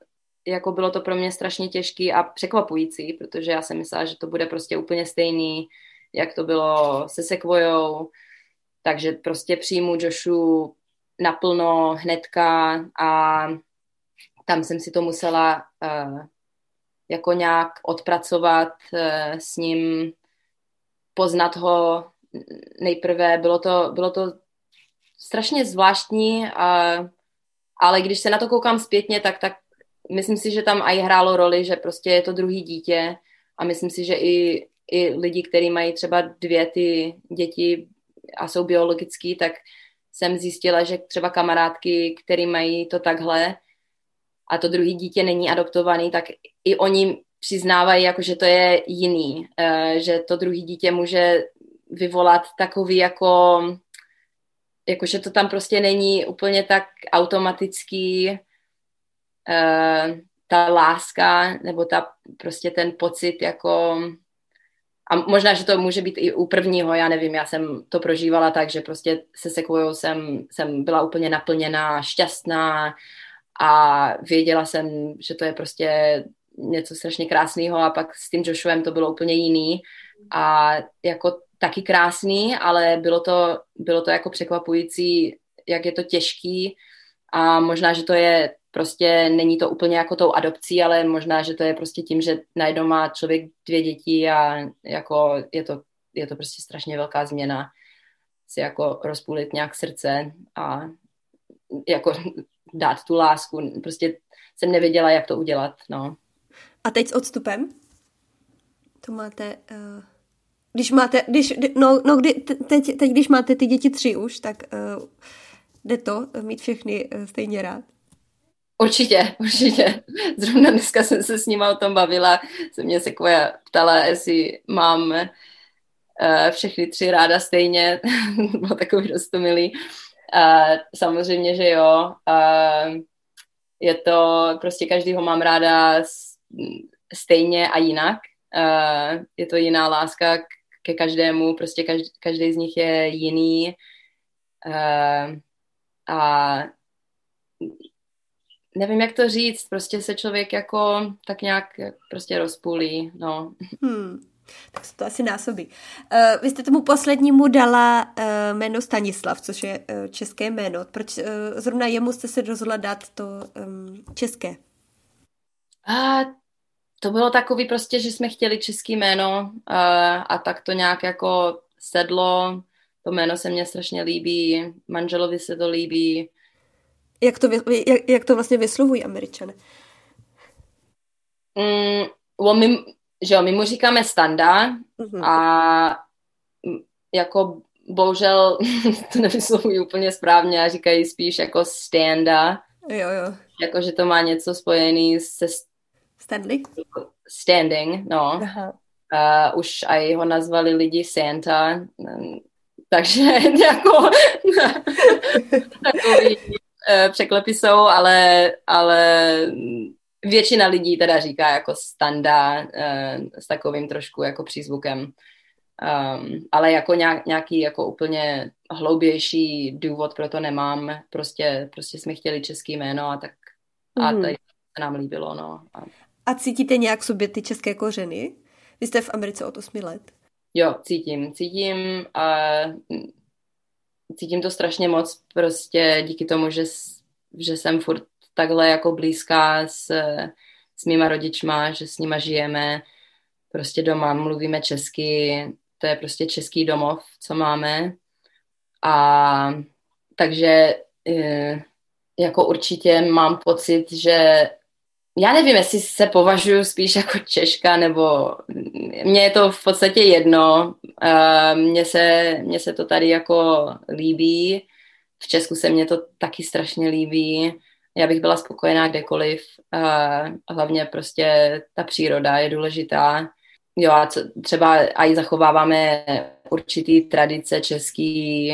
jako bylo to pro mě strašně těžký a překvapující, protože já jsem myslela, že to bude prostě úplně stejný, jak to bylo se Sekvojou, takže prostě přijmu Joshu naplno hnedka a tam jsem si to musela uh, jako nějak odpracovat uh, s ním, poznat ho nejprve, bylo to, bylo to strašně zvláštní, uh, ale když se na to koukám zpětně, tak tak myslím si, že tam i hrálo roli, že prostě je to druhý dítě a myslím si, že i, i lidi, kteří mají třeba dvě ty děti a jsou biologický, tak jsem zjistila, že třeba kamarádky, který mají to takhle a to druhý dítě není adoptovaný, tak i oni přiznávají, jako, že to je jiný, že to druhý dítě může vyvolat takový jako, jako že to tam prostě není úplně tak automatický, Uh, ta láska nebo ta, prostě ten pocit jako a možná, že to může být i u prvního, já nevím, já jsem to prožívala tak, že prostě se Sekvojou jsem, jsem byla úplně naplněná, šťastná a věděla jsem, že to je prostě něco strašně krásného a pak s tím Joshuem to bylo úplně jiný a jako taky krásný, ale bylo to, bylo to jako překvapující, jak je to těžký a možná, že to je prostě není to úplně jako tou adopcí, ale možná, že to je prostě tím, že najednou má člověk dvě děti a jako je to, je to prostě strašně velká změna si jako rozpůlit nějak srdce a jako dát tu lásku. Prostě jsem nevěděla, jak to udělat, no. A teď s odstupem? To máte... Uh... Když máte... Když, no, no kdy, teď, teď, když máte ty děti tři už, tak uh, jde to mít všechny uh, stejně rád? Určitě, určitě. Zrovna dneska jsem se s nima o tom bavila. Se mě Sekvoja ptala, jestli mám uh, všechny tři ráda stejně. Bylo takový roztomilý. Uh, samozřejmě, že jo. Uh, je to, prostě každýho mám ráda stejně a jinak. Uh, je to jiná láska ke každému. Prostě každý, každý z nich je jiný. Uh, a nevím, jak to říct, prostě se člověk jako tak nějak prostě rozpůlí, no. Hmm, tak se to asi násobí. Uh, vy jste tomu poslednímu dala uh, jméno Stanislav, což je uh, české jméno. Proč uh, zrovna jemu jste se rozhodla dát to um, české? A to bylo takový prostě, že jsme chtěli český jméno uh, a tak to nějak jako sedlo. To jméno se mně strašně líbí, manželovi se to líbí. Jak to, jak, jak to vlastně vyslovují Američané? Mm, o, my, že jo, my mu říkáme Standa mm-hmm. a jako bohužel to nevyslovují úplně správně a říkají spíš jako Standa. Jo, jo. Jako, že to má něco spojený se... Stanley? Standing, no. Uh, už aj ho nazvali lidi Santa, takže jako... takový... překlepy jsou, ale, ale většina lidí teda říká jako Standa uh, s takovým trošku jako přízvukem. Um, ale jako nějak, nějaký jako úplně hloubější důvod pro to nemám. Prostě, prostě jsme chtěli český jméno a tak a mm. tady se nám líbilo. No. A... a cítíte nějak sobě ty české kořeny? Vy jste v Americe od osmi let. Jo, cítím. Cítím a cítím to strašně moc prostě díky tomu, že, že jsem furt takhle jako blízká s, s mýma rodičma, že s nima žijeme. Prostě doma mluvíme česky, to je prostě český domov, co máme. A takže jako určitě mám pocit, že já nevím, jestli se považuji spíš jako Češka, nebo mně je to v podstatě jedno. Mně se, mně se to tady jako líbí. V Česku se mně to taky strašně líbí. Já bych byla spokojená kdekoliv. Hlavně prostě ta příroda je důležitá. Jo, a co, třeba i zachováváme určitý tradice český,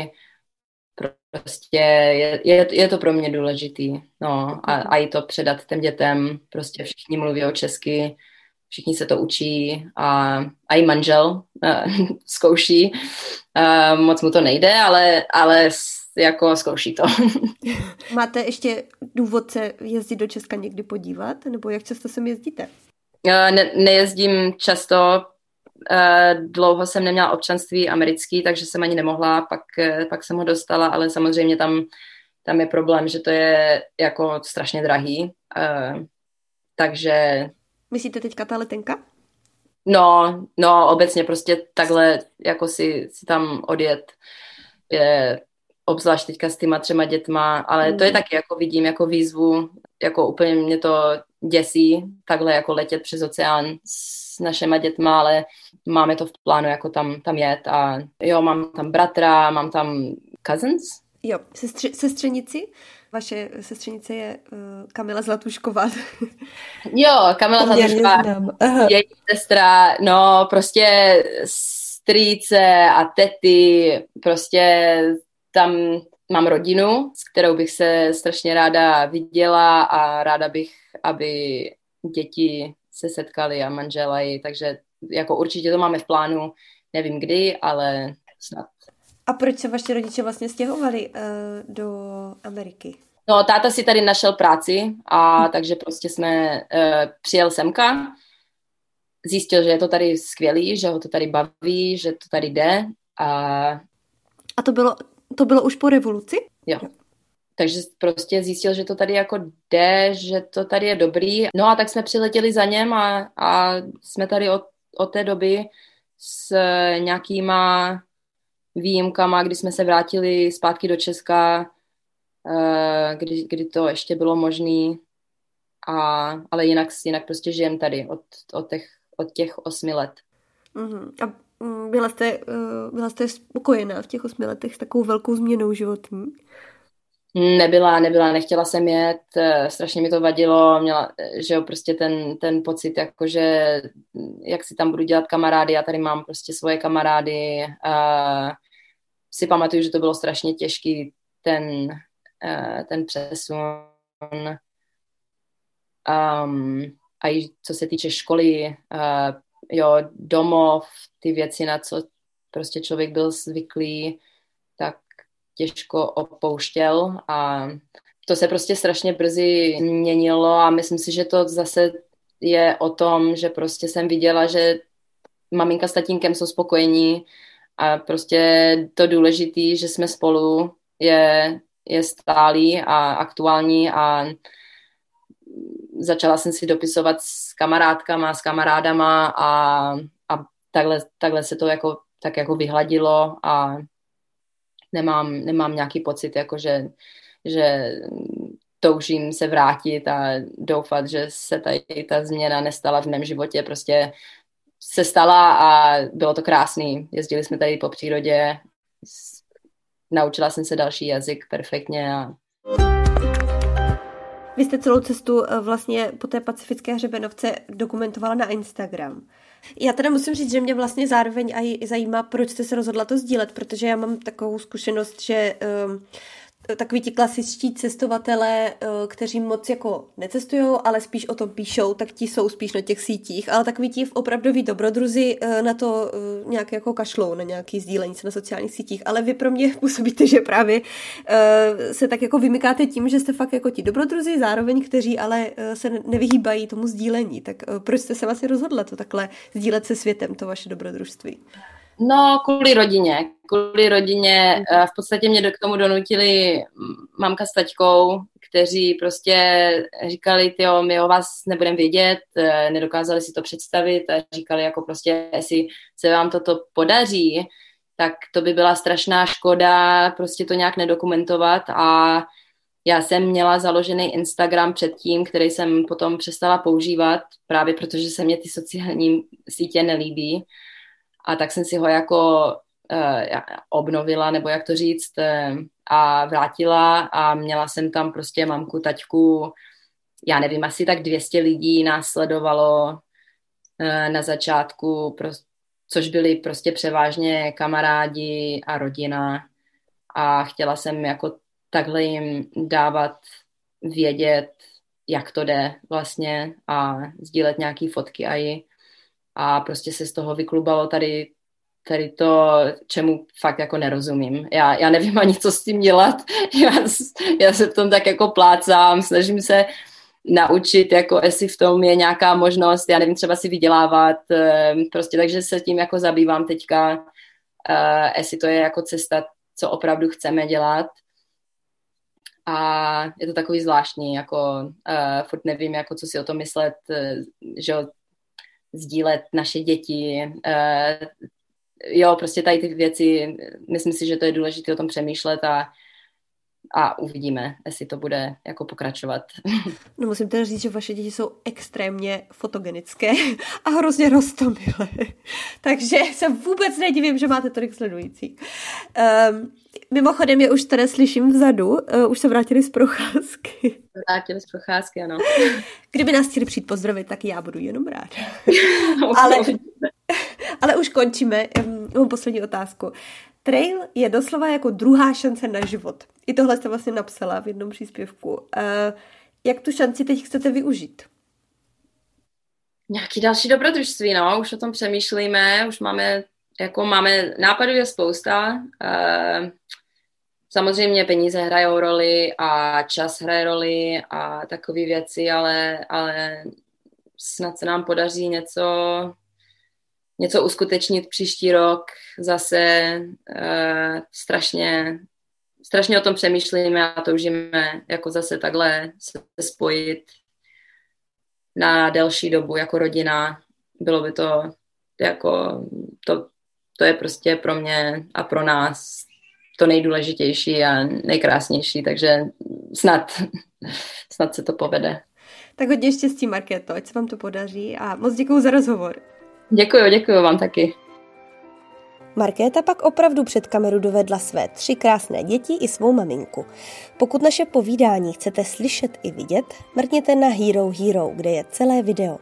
prostě je, je, je to pro mě důležitý, no, a, a i to předat těm dětem, prostě všichni mluví o česky, všichni se to učí a, a i manžel uh, zkouší, uh, moc mu to nejde, ale, ale jako zkouší to. Máte ještě důvod se jezdit do Česka někdy podívat, nebo jak často sem jezdíte? Ne, nejezdím často, dlouho jsem neměla občanství americký, takže jsem ani nemohla, pak, pak jsem ho dostala, ale samozřejmě tam, tam je problém, že to je jako strašně drahý, takže... Myslíte teďka ta letenka? No, no, obecně prostě takhle, jako si, si tam odjet je... Obzvlášť teďka s týma třema dětma, ale to je taky, jako vidím, jako výzvu, jako úplně mě to děsí, takhle jako letět přes oceán s našima dětma, ale máme to v plánu, jako tam, tam jet a jo, mám tam bratra, mám tam cousins. Jo, sestři, sestřenici, vaše sestřenice je uh, Kamila Zlatušková. Jo, Kamila Zlatušková, její sestra, no prostě strýce a tety, prostě... Tam mám rodinu, s kterou bych se strašně ráda viděla a ráda bych, aby děti se setkaly a manžela i, takže jako určitě to máme v plánu, nevím kdy, ale snad. A proč se vaši rodiče vlastně stěhovali uh, do Ameriky? No, táta si tady našel práci a takže prostě jsme uh, přijel semka, zjistil, že je to tady skvělý, že ho to tady baví, že to tady jde. A, a to bylo... To bylo už po revoluci? Jo. Takže prostě zjistil, že to tady jako jde, že to tady je dobrý. No a tak jsme přiletěli za něm a, a jsme tady od, od té doby s nějakýma výjimkama, kdy jsme se vrátili zpátky do Česka, kdy, kdy to ještě bylo možné. Ale jinak, jinak prostě žijem tady od, od, těch, od těch osmi let. Mm-hmm. A Byla jste, byla jste spokojená v těch osmi letech s takovou velkou změnou životní? Nebyla, nebyla, nechtěla jsem jet, strašně mi to vadilo, měla, že jo, prostě ten, ten pocit, jakože, jak si tam budu dělat kamarády, já tady mám prostě svoje kamarády, uh, si pamatuju, že to bylo strašně těžký, ten, uh, ten přesun. Um, a i co se týče školy, uh, jo, domov, ty věci, na co prostě člověk byl zvyklý, tak těžko opouštěl a to se prostě strašně brzy měnilo a myslím si, že to zase je o tom, že prostě jsem viděla, že maminka s tatínkem jsou spokojení a prostě to důležité, že jsme spolu, je, je stálý a aktuální a začala jsem si dopisovat s kamarádkama, s kamarádama a, a takhle, takhle se to jako, tak jako vyhladilo a nemám, nemám nějaký pocit, jako že, že toužím se vrátit a doufat, že se tady ta změna nestala v mém životě. Prostě se stala a bylo to krásný. Jezdili jsme tady po přírodě, naučila jsem se další jazyk perfektně a vy jste celou cestu vlastně po té pacifické hřebenovce dokumentovala na Instagram. Já teda musím říct, že mě vlastně zároveň aj zajímá, proč jste se rozhodla to sdílet, protože já mám takovou zkušenost, že um, takový ti klasičtí cestovatelé, kteří moc jako necestujou, ale spíš o tom píšou, tak ti jsou spíš na těch sítích, ale takový ti opravdoví dobrodruzi na to nějak jako kašlou, na nějaký sdílení na sociálních sítích, ale vy pro mě působíte, že právě se tak jako vymykáte tím, že jste fakt jako ti dobrodruzi, zároveň kteří ale se nevyhýbají tomu sdílení, tak proč jste se vlastně rozhodla to takhle sdílet se světem, to vaše dobrodružství? No, kvůli rodině. Kvůli rodině. V podstatě mě k tomu donutili mamka s taťkou, kteří prostě říkali, tyjo, my o vás nebudeme vědět, nedokázali si to představit a říkali jako prostě, jestli se vám toto podaří, tak to by byla strašná škoda prostě to nějak nedokumentovat a já jsem měla založený Instagram předtím, který jsem potom přestala používat, právě protože se mě ty sociální sítě nelíbí. A tak jsem si ho jako uh, obnovila, nebo jak to říct, uh, a vrátila a měla jsem tam prostě mamku, taťku, já nevím, asi tak dvě stě lidí následovalo uh, na začátku, pro, což byli prostě převážně kamarádi a rodina a chtěla jsem jako takhle jim dávat vědět, jak to jde vlastně a sdílet nějaký fotky a ji. A prostě se z toho vyklubalo tady, tady to, čemu fakt jako nerozumím. Já, já nevím ani, co s tím dělat. Já, já se v tom tak jako plácám, snažím se naučit, jako jestli v tom je nějaká možnost, já nevím, třeba si vydělávat. Prostě takže se tím jako zabývám teďka, jestli to je jako cesta, co opravdu chceme dělat. A je to takový zvláštní, jako furt nevím, jako co si o tom myslet, že sdílet naše děti. Uh, jo, prostě tady ty věci, myslím si, že to je důležité o tom přemýšlet a, a uvidíme, jestli to bude jako pokračovat. No musím teda říct, že vaše děti jsou extrémně fotogenické a hrozně roztomilé. Takže se vůbec nedivím, že máte tolik sledujících. Um, mimochodem je už tady slyším vzadu, uh, už se vrátili z procházky. Vrátili z procházky, ano. Kdyby nás chtěli přijít pozdravit, tak já budu jenom ráda. ale, ale už končíme. Mám poslední otázku. Trail je doslova jako druhá šance na život. I tohle jste vlastně napsala v jednom příspěvku. Uh, jak tu šanci teď chcete využít? Nějaký další dobrodružství, no. Už o tom přemýšlíme, už máme, jako máme, nápadů je spousta. Uh, samozřejmě peníze hrajou roli a čas hraje roli a takové věci, ale, ale snad se nám podaří něco... něco uskutečnit příští rok, zase uh, strašně, strašně o tom přemýšlíme a toužíme jako zase takhle se spojit na delší dobu jako rodina. Bylo by to jako, to, to je prostě pro mě a pro nás to nejdůležitější a nejkrásnější, takže snad, snad se to povede. Tak hodně štěstí, Markéto, ať se vám to podaří a moc děkuju za rozhovor. Děkuju, děkuju vám taky. Markéta pak opravdu před kameru dovedla své tři krásné děti i svou maminku. Pokud naše povídání chcete slyšet i vidět, mrkněte na Hero Hero, kde je celé video.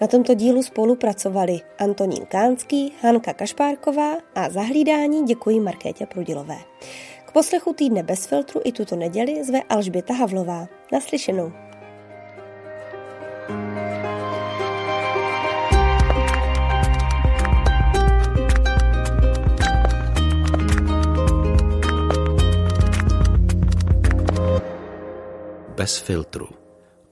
Na tomto dílu spolupracovali Antonín Kánský, Hanka Kašpárková a za hlídání děkuji Markétě Prudilové. K poslechu Týdne bez filtru i tuto neděli zve Alžběta Havlová. Naslyšenou. Bez filtru.